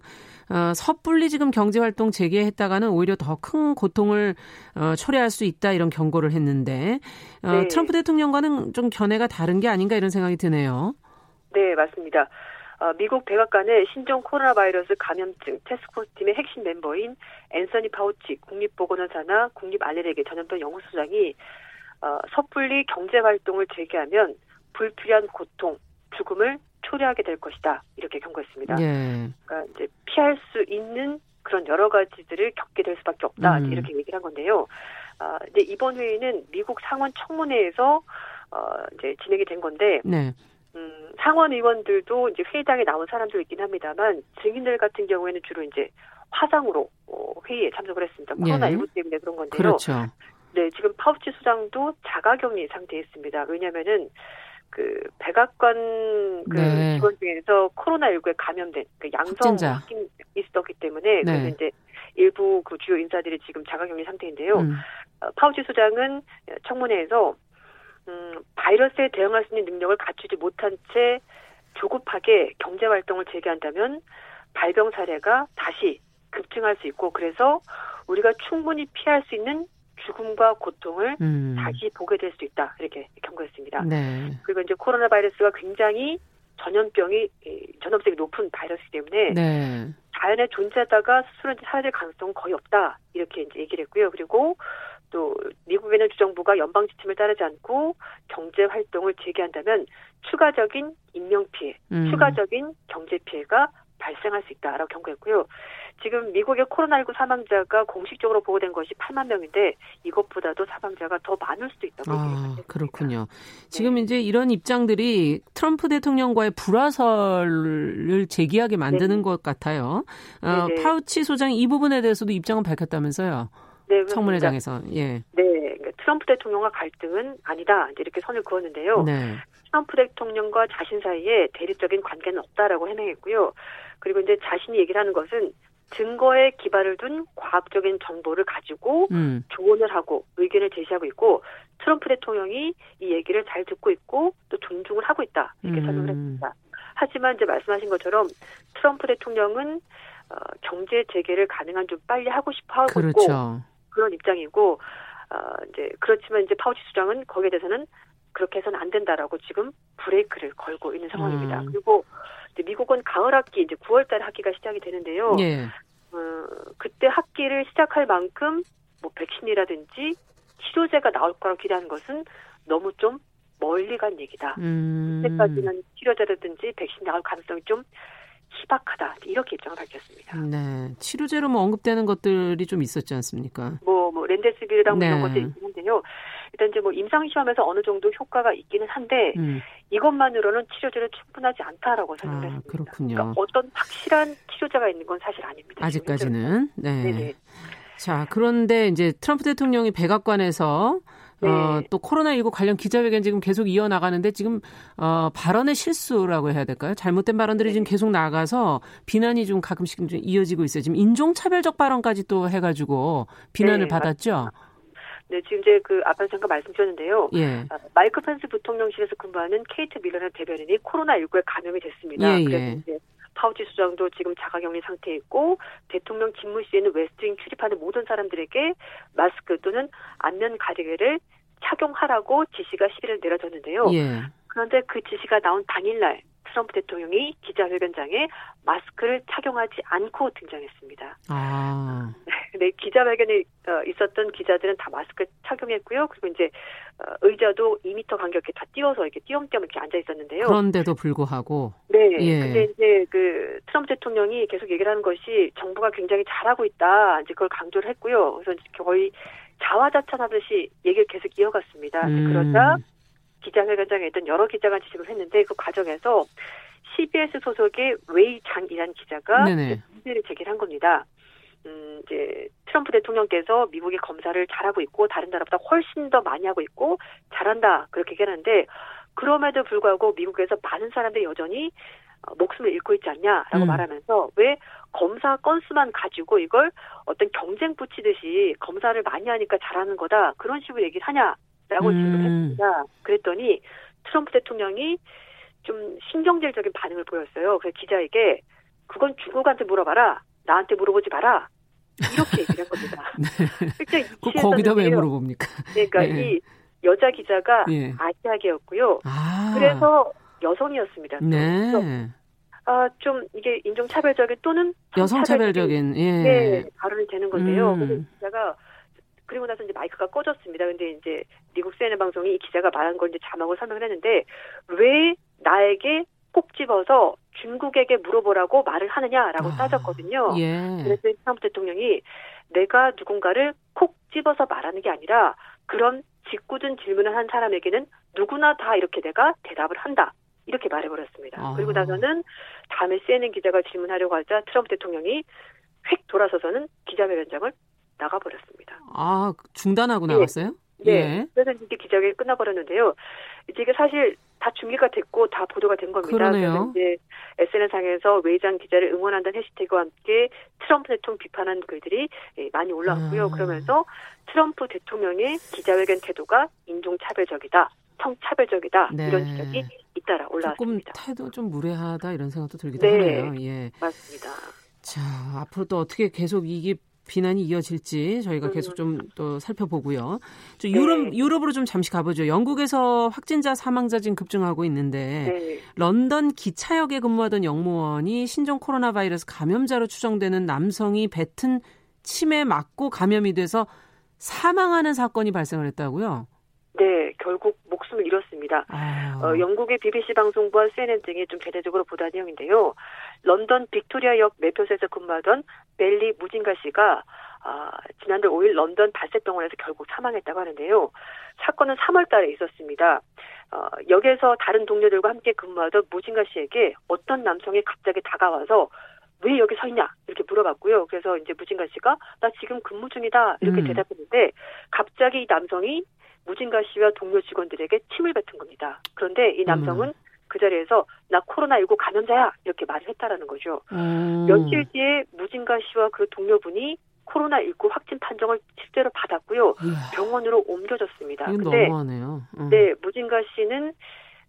어, 섣불리 지금 경제활동 재개했다가는 오히려 더 큰 고통을 어, 초래할 수 있다 이런 경고를 했는데 어, 네. 트럼프 대통령과는 좀 견해가 다른 게 아닌가 이런 생각이 드네요. 네, 맞습니다. 어, 미국 백악관의 신종 코로나 바이러스 감염증 태스크포스팀의 핵심 멤버인 앤서니 파우치 국립보건의사나 국립알레르기 전염병 연구소장이 어, 섣불리 경제활동을 재개하면 불필요한 고통, 죽음을 초래하게 될 것이다. 이렇게 경고했습니다. 예. 그러니까 이제 피할 수 있는 그런 여러 가지들을 겪게 될 수밖에 없다. 음. 이렇게 얘기를 한 건데요. 어, 이제 이번 회의는 미국 상원 청문회에서 어, 이제 진행이 된 건데 네. 음, 상원 의원들도 이제 회의장에 나온 사람도 있긴 합니다만 증인들 같은 경우에는 주로 이제 화상으로 어, 회의에 참석을 했습니다. 코로나십구 예. 때문에 그런 건데요. 그렇죠. 네, 지금 파우치 소장도 자가격리 상태에 있습니다. 왜냐면은, 그, 백악관 그 네. 직원 중에서 코로나십구에 감염된, 그 양성 확진이 있었기 때문에, 네. 그래서 이제 일부 그 주요 인사들이 지금 자가격리 상태인데요. 음. 파우치 소장은 청문회에서, 음, 바이러스에 대응할 수 있는 능력을 갖추지 못한 채 조급하게 경제활동을 재개한다면 발병 사례가 다시 급증할 수 있고, 그래서 우리가 충분히 피할 수 있는 죽음과 고통을 음. 다시 보게 될 수 있다. 이렇게 경고했습니다. 네. 그리고 이제 코로나 바이러스가 굉장히 전염병이 전염성이 높은 바이러스이기 때문에 네. 자연에 존재하다가 스스로 사라질 가능성은 거의 없다. 이렇게 이제 얘기를 했고요. 그리고 또 미국에는 주정부가 연방 지침을 따르지 않고 경제 활동을 재개한다면 추가적인 인명 피해, 음. 추가적인 경제 피해가 발생할 수 있다라고 경고했고요. 지금 미국의 코로나십구 사망자가 공식적으로 보고된 것이 팔만 명인데 이것보다도 사망자가 더 많을 수도 있다고 얘기했습니다. 아, 그렇군요. 네. 지금 이제 이런 입장들이 트럼프 대통령과의 불화설을 제기하게 만드는 네. 것 같아요. 어, 파우치 소장이 이 부분에 대해서도 입장을 밝혔다면서요. 네, 청문회장에서. 예. 네, 트럼프 대통령과 갈등은 아니다. 이제 이렇게 선을 그었는데요. 네. 트럼프 대통령과 자신 사이에 대립적인 관계는 없다라고 해명했고요. 그리고 이제 자신이 얘기를 하는 것은 증거에 기반을 둔 과학적인 정보를 가지고 음. 조언을 하고 의견을 제시하고 있고 트럼프 대통령이 이 얘기를 잘 듣고 있고 또 존중을 하고 있다. 이렇게 설명을 음. 했습니다. 하지만 이제 말씀하신 것처럼 트럼프 대통령은 어, 경제 재개를 가능한 좀 빨리 하고 싶어 하고 그렇죠. 있고 그런 입장이고 어, 이제 그렇지만 이제 파우치 수장은 거기에 대해서는 그렇게 해서는 안 된다라고 지금 브레이크를 걸고 있는 상황입니다. 음. 그리고 이제 미국은 가을 학기 이제 구월 달에 학기가 시작이 되는데요. 예. 어, 그때 학기를 시작할 만큼 뭐 백신이라든지 치료제가 나올 거라고 기대하는 것은 너무 좀 멀리 간 얘기다. 음. 그때까지는 치료제라든지 백신 나올 가능성이 좀 희박하다. 이렇게 입장을 밝혔습니다. 네, 치료제로 뭐 언급되는 것들이 좀 있었지 않습니까? 뭐, 뭐 렌데스비르랑 네. 이런 것들이 있는데요. 일단 이제 뭐 임상 시험에서 어느 정도 효과가 있기는 한데 음. 이것만으로는 치료제는 충분하지 않다라고 설명했습니다. 아, 그렇군요. 그러니까 어떤 확실한 치료제가 있는 건 사실 아닙니다. 아직까지는. 네. 네네. 자, 그런데 이제 트럼프 대통령이 백악관에서 네. 어, 또 코로나십구 관련 기자회견 지금 계속 이어나가는데 지금 어, 발언의 실수라고 해야 될까요? 잘못된 발언들이 네. 지금 계속 나가서 비난이 좀 가끔씩 좀 이어지고 있어요. 지금 인종차별적 발언까지 또 해가지고 비난을 네, 받았죠? 네, 지금 이제 그 앞에서 잠깐 말씀드렸는데요. 예. 마이크 펜스 부통령실에서 근무하는 케이트 밀러의 대변인이 코로나십구에 감염이 됐습니다. 예, 그래서 예. 이제 파우치 수장도 지금 자가격리 상태에 있고 대통령 집무 시에는 웨스트윙 출입하는 모든 사람들에게 마스크 또는 안면 가리개를 착용하라고 지시가 십일일 내려졌는데요. 예. 그런데 그 지시가 나온 당일날 트럼프 대통령이 기자회견장에 마스크를 착용하지 않고 등장했습니다. 아. 네, 기자회견에 있었던 기자들은 다 마스크 착용했고요. 그리고 이제 의자도 이 미터 간격 이렇게 다 띄워서 이렇게 띄엄띄엄 이렇게 앉아 있었는데요. 그런데도 불구하고. 네. 예. 근데 이제 그 트럼프 대통령이 계속 얘기를 하는 것이 정부가 굉장히 잘하고 있다. 이제 그걸 강조를 했고요. 그래서 거의 자화자찬하듯이 얘기를 계속 이어갔습니다. 음. 그러자. 기자회견장에 있던 여러 기자가 지적을 했는데 그 과정에서 씨비에스 소속의 웨이 장이라는 기자가 문제를 제기한 겁니다. 음, 이제 트럼프 대통령께서 미국의 검사를 잘하고 있고 다른 나라보다 훨씬 더 많이 하고 있고 잘한다 그렇게 얘기하는데 그럼에도 불구하고 미국에서 많은 사람들이 여전히 목숨을 잃고 있지 않냐라고 음. 말하면서 왜 검사 건수만 가지고 이걸 어떤 경쟁 붙이듯이 검사를 많이 하니까 잘하는 거다 그런 식으로 얘기를 하냐. 라고 질문했습니다. 음. 그랬더니 트럼프 대통령이 좀 신경질적인 반응을 보였어요. 그래서 기자에게 그건 중국한테 물어봐라. 나한테 물어보지 마라. 이렇게 얘기를 한 겁니다. 네. 거기다 왜 물어봅니까? 그러니까 네. 이 여자 기자가 네. 아시아계였고요. 아. 그래서 여성이었습니다. 네. 그래서 아, 좀 이게 인종차별적인 또는 여성차별적인 예. 네, 발언이 되는 건데요. 음. 그래서 기자가 그리고 나서 이제 마이크가 꺼졌습니다. 근데 이제 미국 씨엔엔 방송이 이 기자가 말한 걸 이제 자막으로 설명을 했는데 왜 나에게 꼭 집어서 중국에게 물어보라고 말을 하느냐라고 아, 따졌거든요. 예. 그래서 트럼프 대통령이 내가 누군가를 콕 집어서 말하는 게 아니라 그런 짓궂은 질문을 한 사람에게는 누구나 다 이렇게 내가 대답을 한다. 이렇게 말해버렸습니다. 아. 그리고 나서는 다음에 씨엔엔 기자가 질문하려고 하자 트럼프 대통령이 휙 돌아서서는 기자회견장을 나가버렸습니다. 아, 중단하고 네. 나갔어요? 네. 예. 그래서 이제 기자회견이 끝나버렸는데요. 이제 이게 사실 다 중계가 됐고 다 보도가 된 겁니다. 그러네요. 그래서 이제 에스엔에스상에서 웨이장 기자를 응원한다는 해시태그와 함께 트럼프 대통령 비판한 글들이 많이 올라왔고요. 음. 그러면서 트럼프 대통령의 기자회견 태도가 인종차별적이다. 성차별적이다. 네. 이런 지적이 잇따라 올라왔습니다. 조금 태도 좀 무례하다 이런 생각도 들기도 네. 하네요. 예. 맞습니다. 자, 앞으로 또 어떻게 계속 이게 비난이 이어질지 저희가 계속 좀 또 살펴보고요. 저 유럽, 네. 유럽으로 좀 잠시 가보죠. 영국에서 확진자 사망자 지금 급증하고 있는데 네. 런던 기차역에 근무하던 영무원이 신종 코로나 바이러스 감염자로 추정되는 남성이 뱉은 침에 맞고 감염이 돼서 사망하는 사건이 발생을 했다고요? 네, 결국 목숨을 잃었습니다. 어, 영국의 비비씨 방송부와 씨엔엔 등이 좀 대대적으로 보도한 내용인데요. 런던 빅토리아역 매표소에서 근무하던 벨리 무진가 씨가 아, 지난달 오일 런던 발색병원에서 결국 사망했다고 하는데요. 사건은 삼월 달에 있었습니다. 어, 역에서 다른 동료들과 함께 근무하던 무진가 씨에게 어떤 남성이 갑자기 다가와서 왜 여기 서 있냐 이렇게 물어봤고요. 그래서 이제 무진가 씨가 나 지금 근무 중이다 이렇게 음. 대답했는데 갑자기 이 남성이 무진가 씨와 동료 직원들에게 침을 뱉은 겁니다. 그런데 이 남성은 음. 그 자리에서 나 코로나십구 감염자야 이렇게 말을 했다라는 거죠. 음. 며칠 뒤에 무진가 씨와 그 동료분이 코로나십구 확진 판정을 실제로 받았고요. 병원으로 옮겨졌습니다. 근데 너무하네요. 음. 네, 무진가 씨는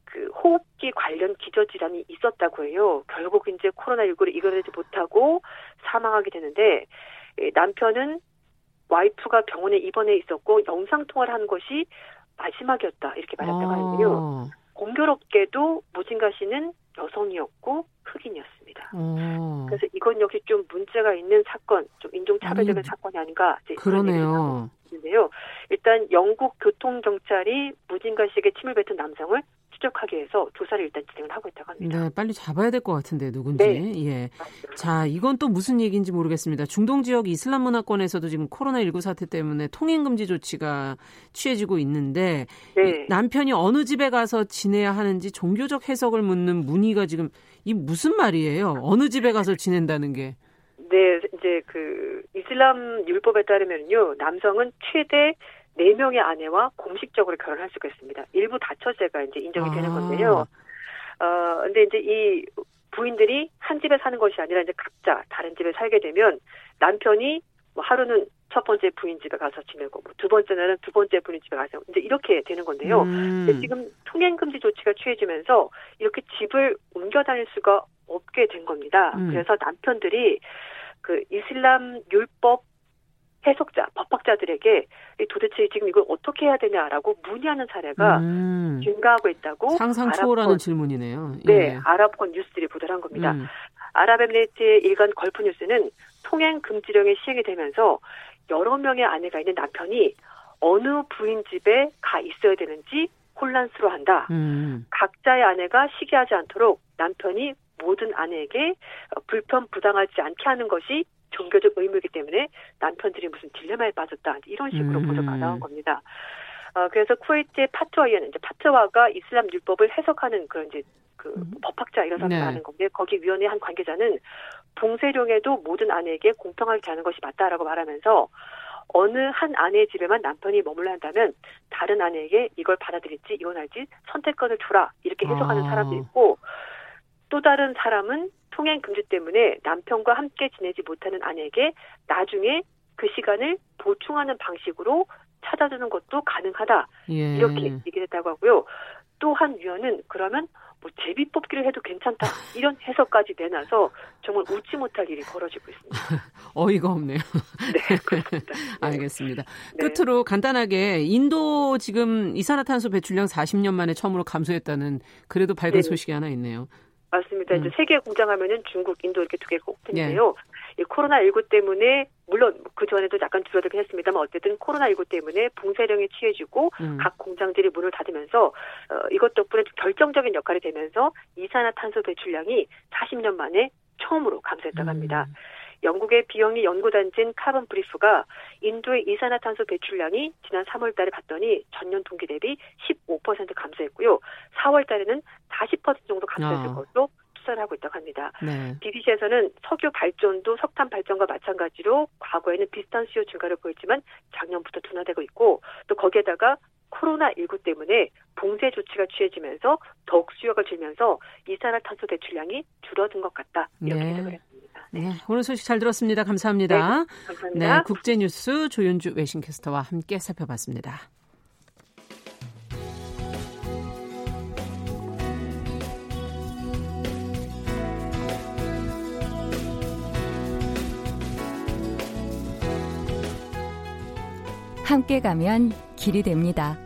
그 호흡기 관련 기저질환이 있었다고 해요. 결국 이제 코로나십구를 이겨내지 못하고 사망하게 되는데 남편은 와이프가 병원에 입원해 있었고 영상통화를 한 것이 마지막이었다 이렇게 말했다고 하는데요. 공교롭게도 무진가 씨는 여성이었고 흑인이었습니다. 오. 그래서 이건 역시 좀 문제가 있는 사건, 좀 인종차별적인 아니, 사건이 아닌가. 이제 그러네요. 인데요. 일단 영국 교통경찰이 무진가 씨에게 침을 뱉은 남성을 추적하기 위해서 조사를 일단 진행을 하고 있다고 합니다. 네, 빨리 잡아야 될 것 같은데 누군지. 네. 예. 맞습니다. 자, 이건 또 무슨 얘기인지 모르겠습니다. 중동 지역 이슬람 문화권에서도 지금 코로나십구 사태 때문에 통행 금지 조치가 취해지고 있는데 네. 남편이 어느 집에 가서 지내야 하는지 종교적 해석을 묻는 문의가 지금 이 무슨 말이에요? 어느 집에 가서 지낸다는 게? 네, 이제 그 이슬람 율법에 따르면요, 남성은 최대 네 명의 아내와 공식적으로 결혼할 수가 있습니다. 일부 다처제가 이제 인정이 되는 건데요. 아. 어, 근데 이제 이 부인들이 한 집에 사는 것이 아니라 이제 각자 다른 집에 살게 되면 남편이 뭐 하루는 첫 번째 부인 집에 가서 지내고 뭐 두 번째 날은 두 번째 부인 집에 가서 이제 이렇게 되는 건데요. 음. 근데 지금 통행 금지 조치가 취해지면서 이렇게 집을 옮겨 다닐 수가 없게 된 겁니다. 음. 그래서 남편들이 그 이슬람 율법 해석자, 법학자들에게 도대체 지금 이걸 어떻게 해야 되냐라고 문의하는 사례가 음. 증가하고 있다고. 상상 초월하는 질문이네요. 예. 네. 아랍권 뉴스들이 보도를 한 겁니다. 음. 아랍에미레이트의 일간 걸프뉴스는 통행 금지령이 시행이 되면서 여러 명의 아내가 있는 남편이 어느 부인 집에 가 있어야 되는지 혼란스러워한다. 음. 각자의 아내가 시기하지 않도록 남편이 모든 아내에게 불편 부당하지 않게 하는 것이 종교적 의무이기 때문에 남편들이 무슨 딜레마에 빠졌다 이런 식으로 음. 보도가 나온 겁니다. 어, 그래서 쿠웨이트의 파트와이는 이제 파트와가 이슬람 율법을 해석하는 그런 이제 그 음. 법학자 이런 사람이 많은 네. 건데 거기 위원회 한 관계자는 봉쇄령에도 모든 아내에게 공평하게 하는 것이 맞다라고 말하면서 어느 한 아내의 집에만 남편이 머물러 한다면 다른 아내에게 이걸 받아들일지 이혼할지 선택권을 주라 이렇게 해석하는 아. 사람도 있고 또 다른 사람은 통행 금지 때문에 남편과 함께 지내지 못하는 아내에게 나중에 그 시간을 보충하는 방식으로 찾아주는 것도 가능하다. 예. 이렇게 얘기를 했다고 하고요. 또 한 위원은 그러면 뭐 제비 뽑기를 해도 괜찮다. 이런 해석까지 내놔서 정말 웃지 못할 일이 벌어지고 있습니다. 어이가 없네요. 네, 그렇습니다. 알겠습니다. 네. 끝으로 간단하게 인도 지금 이산화탄소 배출량 사십 년 만에 처음으로 감소했다는 그래도 밝은 네. 소식이 하나 있네요. 맞습니다. 이제 음. 세계 공장하면은 중국, 인도 이렇게 두 개가 꼽히는데요. 예. 이 코로나십구 때문에 물론 그 전에도 약간 줄어들긴 했습니다만 어쨌든 코로나십구 때문에 봉쇄령이 취해지고 음. 각 공장들이 문을 닫으면서 어, 이것 덕분에 결정적인 역할이 되면서 이산화탄소 배출량이 사십 년 만에 처음으로 감소했다고 합니다. 음. 영국의 비영리 연구단지인 카본 브리프가 인도의 이산화탄소 배출량이 지난 삼월 달에 봤더니 전년 동기 대비 십오 퍼센트 감소했고요. 사월 달에는 사십 퍼센트 정도 감소했을 어. 것으로 추산을 하고 있다고 합니다. 네. 비비씨에서는 석유 발전도 석탄 발전과 마찬가지로 과거에는 비슷한 수요 증가를 보였지만 작년부터 둔화되고 있고 또 거기에다가 코로나십구 때문에 봉쇄 조치가 취해지면서 더욱 수요가 줄면서 이산화탄소 배출량이 줄어든 것 같다. 이렇게 네. 해석을 했습니다. 네, 오늘 소식 잘 들었습니다. 감사합니다. 네, 감사합니다. 네, 국제뉴스 조윤주 외신캐스터와 함께 살펴봤습니다. 함께 가면 길이 됩니다.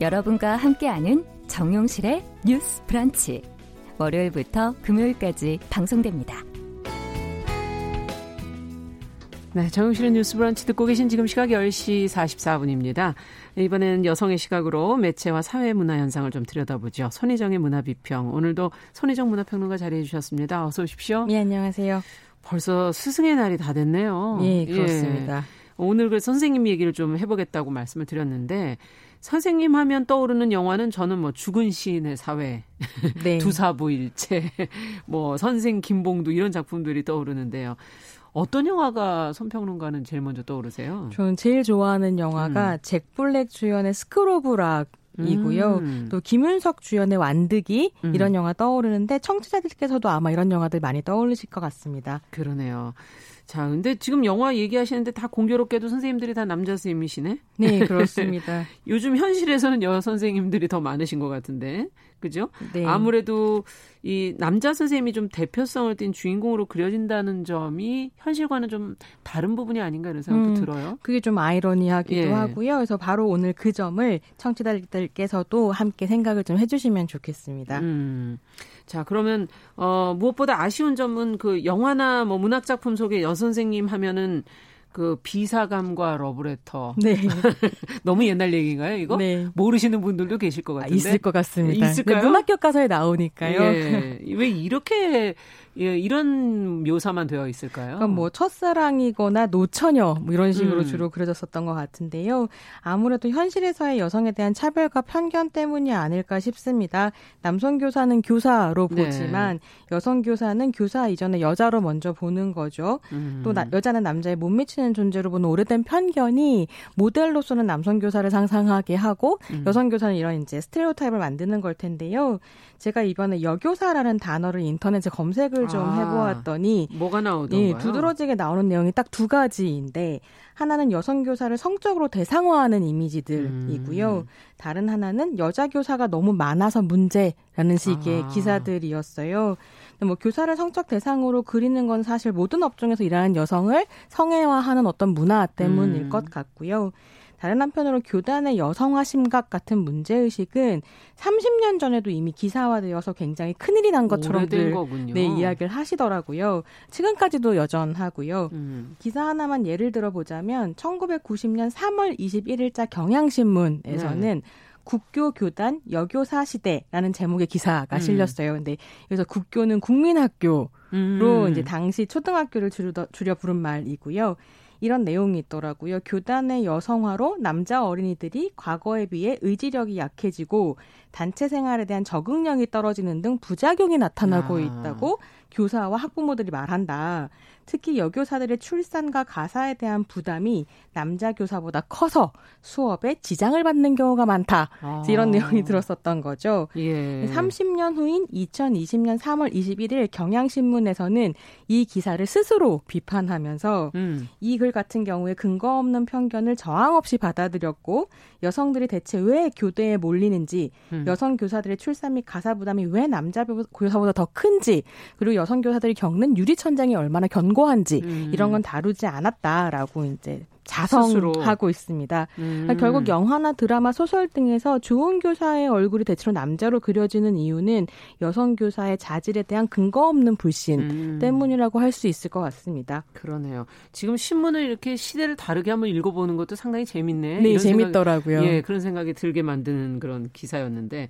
여러분과 함께하는 정용실의 뉴스 브런치. 월요일부터 금요일까지 방송됩니다. 네, 정용실의 뉴스 브런치 듣고 계신 지금 시각 열 시 사십사 분입니다. 이번엔 여성의 시각으로 매체와 사회 문화 현상을 좀 들여다보죠. 손희정의 문화비평. 오늘도 손희정 문화평론가 자리해 주셨습니다. 어서 오십시오. 네, 안녕하세요. 벌써 스승의 날이 다 됐네요. 네, 그렇습니다. 예. 오늘 그 선생님 얘기를 좀 해보겠다고 말씀을 드렸는데, 선생님 하면 떠오르는 영화는 저는 뭐 죽은 시인의 사회, 네. 두사부일체, 뭐 선생 김봉두 이런 작품들이 떠오르는데요. 어떤 영화가 손평론가는 제일 먼저 떠오르세요? 저는 제일 좋아하는 영화가 음. 잭 블랙 주연의 스크로브락 이고요. 음. 또 김윤석 주연의 완득이 음. 이런 영화 떠오르는데 청취자들께서도 아마 이런 영화들 많이 떠오르실 것 같습니다. 그러네요. 자, 근데 지금 영화 얘기하시는데 다 공교롭게도 선생님들이 다 남자 선생님이시네? 네, 그렇습니다. 요즘 현실에서는 여 선생님들이 더 많으신 것 같은데, 그죠? 네. 아무래도 이 남자 선생님이 좀 대표성을 띈 주인공으로 그려진다는 점이 현실과는 좀 다른 부분이 아닌가 이런 생각도 음, 들어요. 그게 좀 아이러니하기도 예. 하고요. 그래서 바로 오늘 그 점을 청취자들께서도 함께 생각을 좀 해주시면 좋겠습니다. 음. 자, 그러면 어, 무엇보다 아쉬운 점은 그 영화나 뭐 문학 작품 속에 여선생님 하면은 그 비사감과 러브레터. 네. 너무 옛날 얘기인가요, 이거? 네. 모르시는 분들도 계실 것 같은데. 아, 있을 것 같습니다. 있을까요? 네, 문학교 가서에 나오니까요. 예. 왜 이렇게 예, 이런 묘사만 되어 있을까요? 그러니까 뭐 첫사랑이거나 노처녀 뭐 이런 식으로 음. 주로 그려졌었던 것 같은데요. 아무래도 현실에서의 여성에 대한 차별과 편견 때문이 아닐까 싶습니다. 남성 교사는 교사로 보지만 네. 여성 교사는 교사 이전에 여자로 먼저 보는 거죠. 음. 또 나, 여자는 남자에 못 미치는 존재로 보는 오래된 편견이 모델로서는 남성 교사를 상상하게 하고 음. 여성 교사는 이런 이제 스테레오타입을 만드는 걸 텐데요. 제가 이번에 여교사라는 단어를 인터넷에 검색을 좀 아, 해보았더니 뭐가 나오던가요? 예, 두드러지게 나오는 내용이 딱 두 가지인데 하나는 여성 교사를 성적으로 대상화하는 이미지들이고요. 음. 다른 하나는 여자 교사가 너무 많아서 문제라는 식의 아. 기사들이었어요. 뭐 교사를 성적 대상으로 그리는 건 사실 모든 업종에서 일하는 여성을 성애화하는 어떤 문화 때문일 음. 것 같고요. 다른 한편으로 교단의 여성화 심각 같은 문제의식은 삼십 년 전에도 이미 기사화되어서 굉장히 큰일이 난 것처럼들 네, 이야기를 하시더라고요. 지금까지도 여전하고요. 음. 기사 하나만 예를 들어보자면 천구백구십 년 삼월 이십일일자 경향신문에서는 네. 국교교단 여교사 시대라는 제목의 기사가 음. 실렸어요. 근데 여기서 국교는 국민학교로 음. 이제 당시 초등학교를 줄여, 줄여 부른 말이고요. 이런 내용이 있더라고요. 교단의 여성화로 남자 어린이들이 과거에 비해 의지력이 약해지고 단체 생활에 대한 적응력이 떨어지는 등 부작용이 나타나고 아. 있다고 교사와 학부모들이 말한다. 특히 여교사들의 출산과 가사에 대한 부담이 남자 교사보다 커서 수업에 지장을 받는 경우가 많다. 아. 이런 내용이 들었었던 거죠. 예. 삼십 년 후인 이천이십 년 삼월 이십일일 경향신문에서는 이 기사를 스스로 비판하면서 음. 이 글 같은 경우에 근거 없는 편견을 저항 없이 받아들였고 여성들이 대체 왜 교대에 몰리는지 음. 여성 교사들의 출산 및 가사 부담이 왜 남자 교사보다 더 큰지 그리고 여성 교사들이 겪는 유리천장이 얼마나 견고한지 음. 이런 건 다루지 않았다라고 이제 자성하고 스스로. 있습니다. 음. 결국 영화나 드라마, 소설 등에서 좋은 교사의 얼굴이 대체로 남자로 그려지는 이유는 여성 교사의 자질에 대한 근거 없는 불신 음. 때문이라고 할 수 있을 것 같습니다. 그러네요. 지금 신문을 이렇게 시대를 다르게 한번 읽어보는 것도 상당히 재밌네. 네, 재밌더라고요. 생각, 예, 그런 생각이 들게 만드는 그런 기사였는데.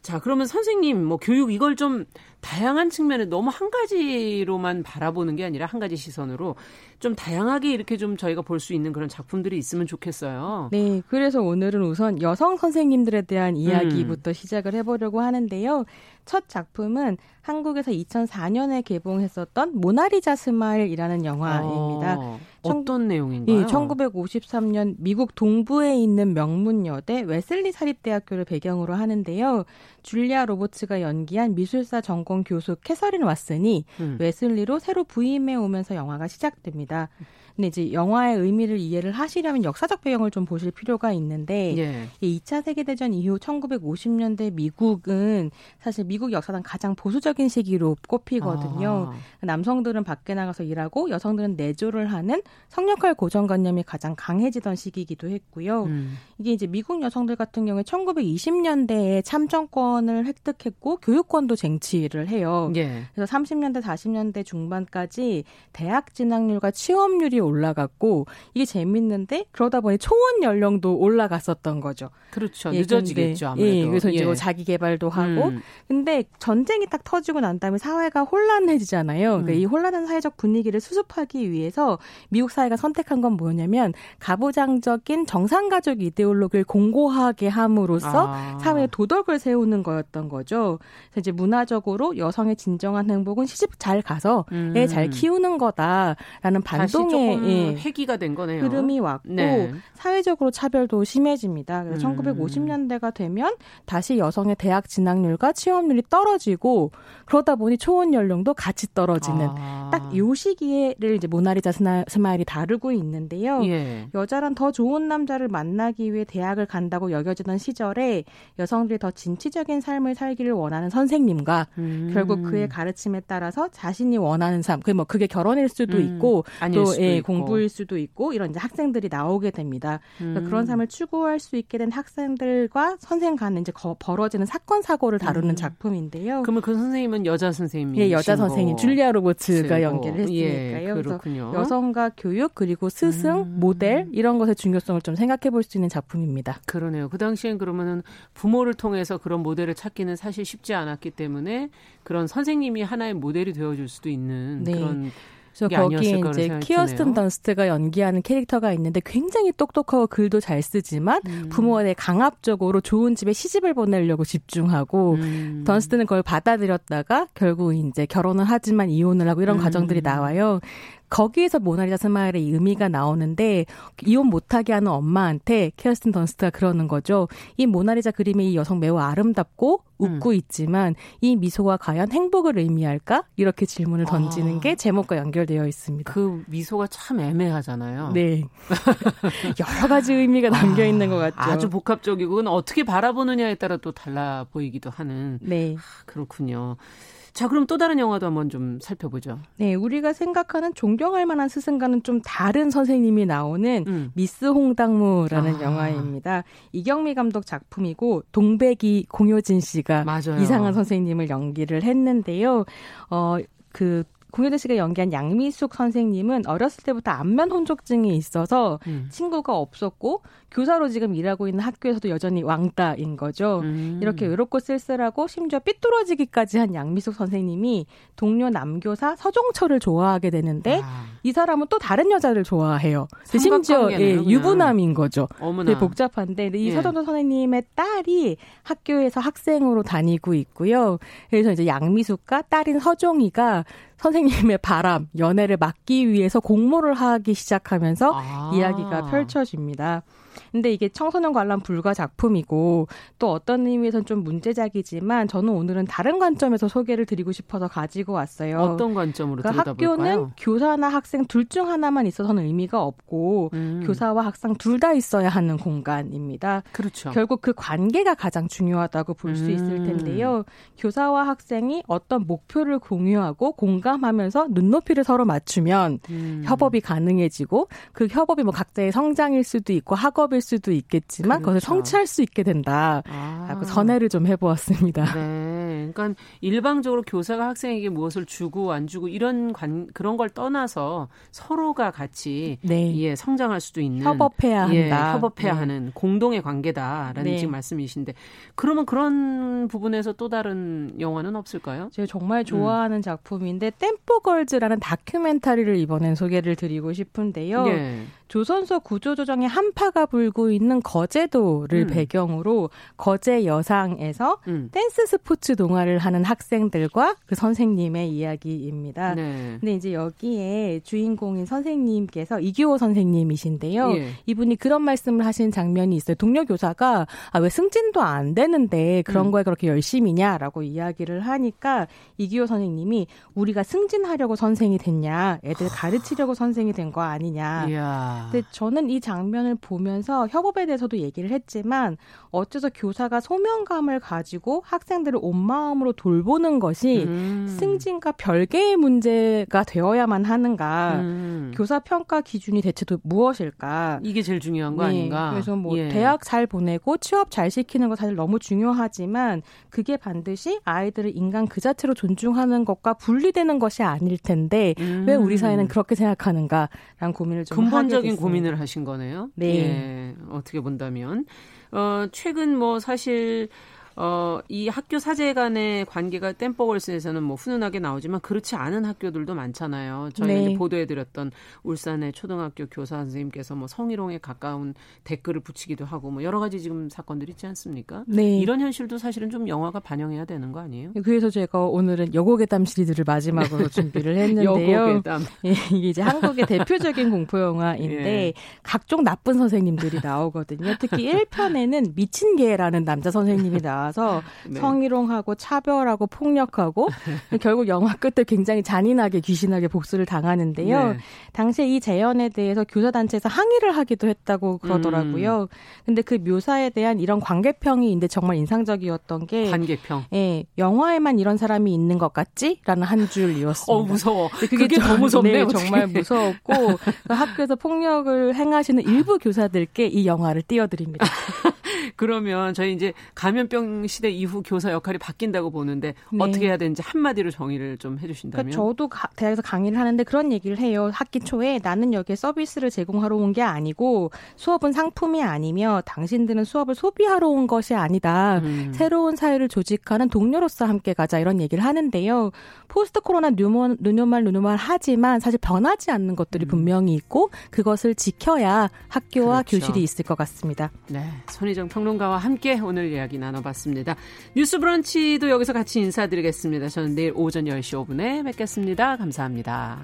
자, 그러면 선생님, 뭐 교육 이걸 좀 다양한 측면에 너무 한 가지로만 바라보는 게 아니라 한 가지 시선으로 좀 다양하게 이렇게 좀 저희가 볼 수 있는 그런 작품들이 있으면 좋겠어요. 네, 그래서 오늘은 우선 여성 선생님들에 대한 이야기부터 음. 시작을 해보려고 하는데요. 첫 작품은 한국에서 이천사 년에 개봉했었던 모나리자 스마일이라는 영화입니다. 어, 어떤 내용인가요? 예, 천구백오십삼 년 미국 동부에 있는 명문여대 웨슬리 사립대학교를 배경으로 하는데요. 줄리아 로버츠가 연기한 미술사 전공 교수 캐서린 왓슨이 음. 웨슬리로 새로 부임해 오면서 영화가 시작됩니다. 근데 이제 영화의 의미를 이해를 하시려면 역사적 배경을 좀 보실 필요가 있는데 예. 이 차 세계대전 이후 천구백오십 년대 미국은 사실 미국 역사상 가장 보수적인 시기로 꼽히거든요. 아. 남성들은 밖에 나가서 일하고 여성들은 내조를 하는 성역할 고정관념이 가장 강해지던 시기이기도 했고요. 음. 이게 이제 미국 여성들 같은 경우에 천구백이십 년대에 참정권을 획득했고 교육권도 쟁취를 해요. 예. 그래서 삼십 년대, 사십 년대 중반까지 대학 진학률과 취업률이 올라갔고 이게 재밌는데 그러다 보니 초원 연령도 올라갔었던 거죠. 그렇죠. 예, 늦어지겠죠. 근데, 아무래도. 예, 그래서 이제 예. 자기 개발도 하고. 음. 근데 전쟁이 딱 터지고 난 다음에 사회가 혼란해지잖아요. 음. 그러니까 이 혼란한 사회적 분위기를 수습하기 위해서 미국 사회가 선택한 건 뭐냐면 가부장적인 정상가족 이데올로기를 공고하게 함으로써 아. 사회의 도덕을 세우는 거였던 거죠. 그래서 이제 문화적으로 여성의 진정한 행복은 시집 잘 가서 음. 애 잘 키우는 거다라는 반동의 예, 회귀가 된 거네요. 흐름이 왔고 네. 사회적으로 차별도 심해집니다. 그래서 음. 천구백오십 년대가 되면 다시 여성의 대학 진학률과 취업률이 떨어지고 그러다 보니 초혼 연령도 같이 떨어지는 아. 딱 이 시기를 이제 모나리자 스마일이 다루고 있는데요. 예. 여자란 더 좋은 남자를 만나기 위해 대학을 간다고 여겨지던 시절에 여성들이 더 진취적인 삶을 살기를 원하는 선생님과 음. 결국 그의 가르침에 따라서 자신이 원하는 삶, 그게 뭐 그게 결혼일 수도 음. 있고 또 수도 예, 있고. 공부일 수도 있고 이런 이제 학생들이 나오게 됩니다. 음. 그러니까 그런 삶을 추구할 수 있게 된 학생들과 선생 간에 이제 거, 벌어지는 사건 사고를 다루는 음. 작품인데요. 그러면 그 선생님은 여자 선생님이신 예, 여자 선생님 줄리아 로버츠가 연기를 했으니까요. 예, 그렇군요. 그래서 여성과 교육 그리고 스승, 음. 모델 이런 것의 중요성을 좀 생각해 볼 수 있는 작품입니다. 그러네요. 그 당시엔 그러면은 부모를 통해서 그런 모델을 찾기는 사실 쉽지 않았기 때문에 그런 선생님이 하나의 모델이 되어줄 수도 있는 네. 그런 그래서 거기에 이제 키어스튼 던스트가 연기하는 캐릭터가 있는데 굉장히 똑똑하고 글도 잘 쓰지만 음. 부모한테 강압적으로 좋은 집에 시집을 보내려고 집중하고 음. 던스트는 그걸 받아들였다가 결국 이제 결혼을 하지만 이혼을 하고 이런 음. 과정들이 나와요. 거기에서 모나리자 스마일의 의미가 나오는데 이혼 못하게 하는 엄마한테 키어스틴 던스트가 그러는 거죠. 이 모나리자 그림이 이 여성 매우 아름답고 웃고 음. 있지만 이 미소가 과연 행복을 의미할까? 이렇게 질문을 던지는 아. 게 제목과 연결되어 있습니다. 그 미소가 참 애매하잖아요. 네. 여러 가지 의미가 담겨 아. 있는 것 같죠. 아주 복합적이고 그건 어떻게 바라보느냐에 따라 또 달라 보이기도 하는. 네. 아, 그렇군요. 자, 그럼 또 다른 영화도 한번 좀 살펴보죠. 네, 우리가 생각하는 존경할 만한 스승과는 좀 다른 선생님이 나오는 음. 미스 홍당무라는 아. 영화입니다. 이경미 감독 작품이고 동백이 공효진 씨가 맞아요. 이상한 선생님을 연기를 했는데요. 어, 그 공효진 씨가 연기한 양미숙 선생님은 어렸을 때부터 안면 혼족증이 있어서 음. 친구가 없었고 교사로 지금 일하고 있는 학교에서도 여전히 왕따인 거죠. 음. 이렇게 외롭고 쓸쓸하고 심지어 삐뚤어지기까지 한 양미숙 선생님이 동료 남교사 서종철을 좋아하게 되는데 아. 이 사람은 또 다른 여자를 좋아해요. 심지어 예, 유부남인 거죠. 되게 복잡한데 이 예. 서종철 선생님의 딸이 학교에서 학생으로 다니고 있고요. 그래서 이제 양미숙과 딸인 서종이가 선생님의 바람, 연애를 막기 위해서 공모를 하기 시작하면서 아. 이야기가 펼쳐집니다. 근데 이게 청소년 관람 불가 작품이고 또 어떤 의미에서는 좀 문제작이지만 저는 오늘은 다른 관점에서 소개를 드리고 싶어서 가지고 왔어요. 어떤 관점으로 그러니까 들여다볼까요? 학교는 교사나 학생 둘 중 하나만 있어서는 의미가 없고 음. 교사와 학생 둘 다 있어야 하는 공간입니다. 그렇죠. 결국 그 관계가 가장 중요하다고 볼 수 음. 있을 텐데요. 교사와 학생이 어떤 목표를 공유하고 공감하면서 눈높이를 서로 맞추면 음. 협업이 가능해지고 그 협업이 뭐 각자의 성장일 수도 있고 학업 일 수도 있겠지만 그렇죠. 그것을 성취할 수 있게 된다라고 아. 선회를 좀 해보았습니다. 네, 그러니까 일방적으로 교사가 학생에게 무엇을 주고 안 주고 이런 관, 그런 걸 떠나서 서로가 같이 네. 예, 성장할 수도 있는 협업해야 예, 한다. 협업해야 네. 하는 공동의 관계다라는 네. 지금 말씀이신데 그러면 그런 부분에서 또 다른 영화는 없을까요? 제가 정말 좋아하는 음. 작품인데 템포걸즈라는 다큐멘터리를 이번엔 소개를 드리고 싶은데요. 네. 조선소 구조조정의 한파가 불고 있는 거제도를 음. 배경으로 거제 여상에서 음. 댄스 스포츠 동아리를 하는 학생들과 그 선생님의 이야기입니다. 네. 근데 이제 여기에 주인공인 선생님께서 이규호 선생님이신데요. 예. 이분이 그런 말씀을 하신 장면이 있어요. 동료 교사가 아, 왜 승진도 안 되는데 그런 음. 거에 그렇게 열심히냐라고 이야기를 하니까 이규호 선생님이 우리가 승진하려고 선생이 됐냐, 애들 가르치려고 선생이 된 거 아니냐. 이야. 근데 저는 이 장면을 보면서 협업에 대해서도 얘기를 했지만 어째서 교사가 소명감을 가지고 학생들을 마음으로 돌보는 것이 음. 승진과 별개의 문제가 되어야만 하는가. 음. 교사 평가 기준이 대체 무엇일까. 이게 제일 중요한 거 네. 아닌가. 그래서 뭐 예. 대학 잘 보내고 취업 잘 시키는 거 사실 너무 중요하지만 그게 반드시 아이들을 인간 그 자체로 존중하는 것과 분리되는 것이 아닐 텐데 음. 왜 우리 사회는 그렇게 생각하는가라는 고민을 좀 하게 됐습니다. 근본적인 고민을 하신 거네요. 네. 예. 어떻게 본다면. 어, 최근 뭐 사실 어, 이 학교 사제간의 관계가 댐버걸스에서는 뭐 훈훈하게 나오지만 그렇지 않은 학교들도 많잖아요. 저희가 네. 이제 보도해드렸던 울산의 초등학교 교사 선생님께서 뭐 성희롱에 가까운 댓글을 붙이기도 하고 뭐 여러 가지 지금 사건들이 있지 않습니까? 네. 이런 현실도 사실은 좀 영화가 반영해야 되는 거 아니에요? 그래서 제가 오늘은 여고괴담 시리즈를 마지막으로 준비를 했는데요. 여고괴담. 예, 이게 이제 한국의 대표적인 공포 영화인데 예. 각종 나쁜 선생님들이 나오거든요. 특히 일 편에는 미친 개라는 남자 선생님이 나와요. 와서 네. 성희롱하고 차별하고 폭력하고 결국 영화 끝에 굉장히 잔인하게 귀신하게 복수를 당하는데요. 네. 당시에 이 재연에 대해서 교사단체에서 항의를 하기도 했다고 그러더라고요. 그런데 음. 그 묘사에 대한 이런 관객평이 인데 정말 인상적이었던 게 관객평. 예, 영화에만 이런 사람이 있는 것 같지?라는 한 줄이었습니다. 어 무서워. 그게, 그게 더 무섭네. 네, 정말 무서웠고 학교에서 폭력을 행하시는 일부 교사들께 이 영화를 띄워드립니다. 그러면 저희 이제 감염병 시대 이후 교사 역할이 바뀐다고 보는데 네. 어떻게 해야 되는지 한마디로 정의를 좀 해주신다면. 그러니까 저도 가, 대학에서 강의를 하는데 그런 얘기를 해요. 학기 초에 나는 여기에 서비스를 제공하러 온 게 아니고 수업은 상품이 아니며 당신들은 수업을 소비하러 온 것이 아니다. 음. 새로운 사회를 조직하는 동료로서 함께 가자 이런 얘기를 하는데요. 포스트 코로나 뉴먼, 누누말 누누말 하지만 사실 변하지 않는 것들이 음. 분명히 있고 그것을 지켜야 학교와 그렇죠. 교실이 있을 것 같습니다. 네, 손희정 평론가와 함께 오늘 이야기 나눠봤습니다. 뉴스 브런치도 여기서 같이 인사드리겠습니다. 저는 내일 오전 열 시 오 분에 뵙겠습니다. 감사합니다.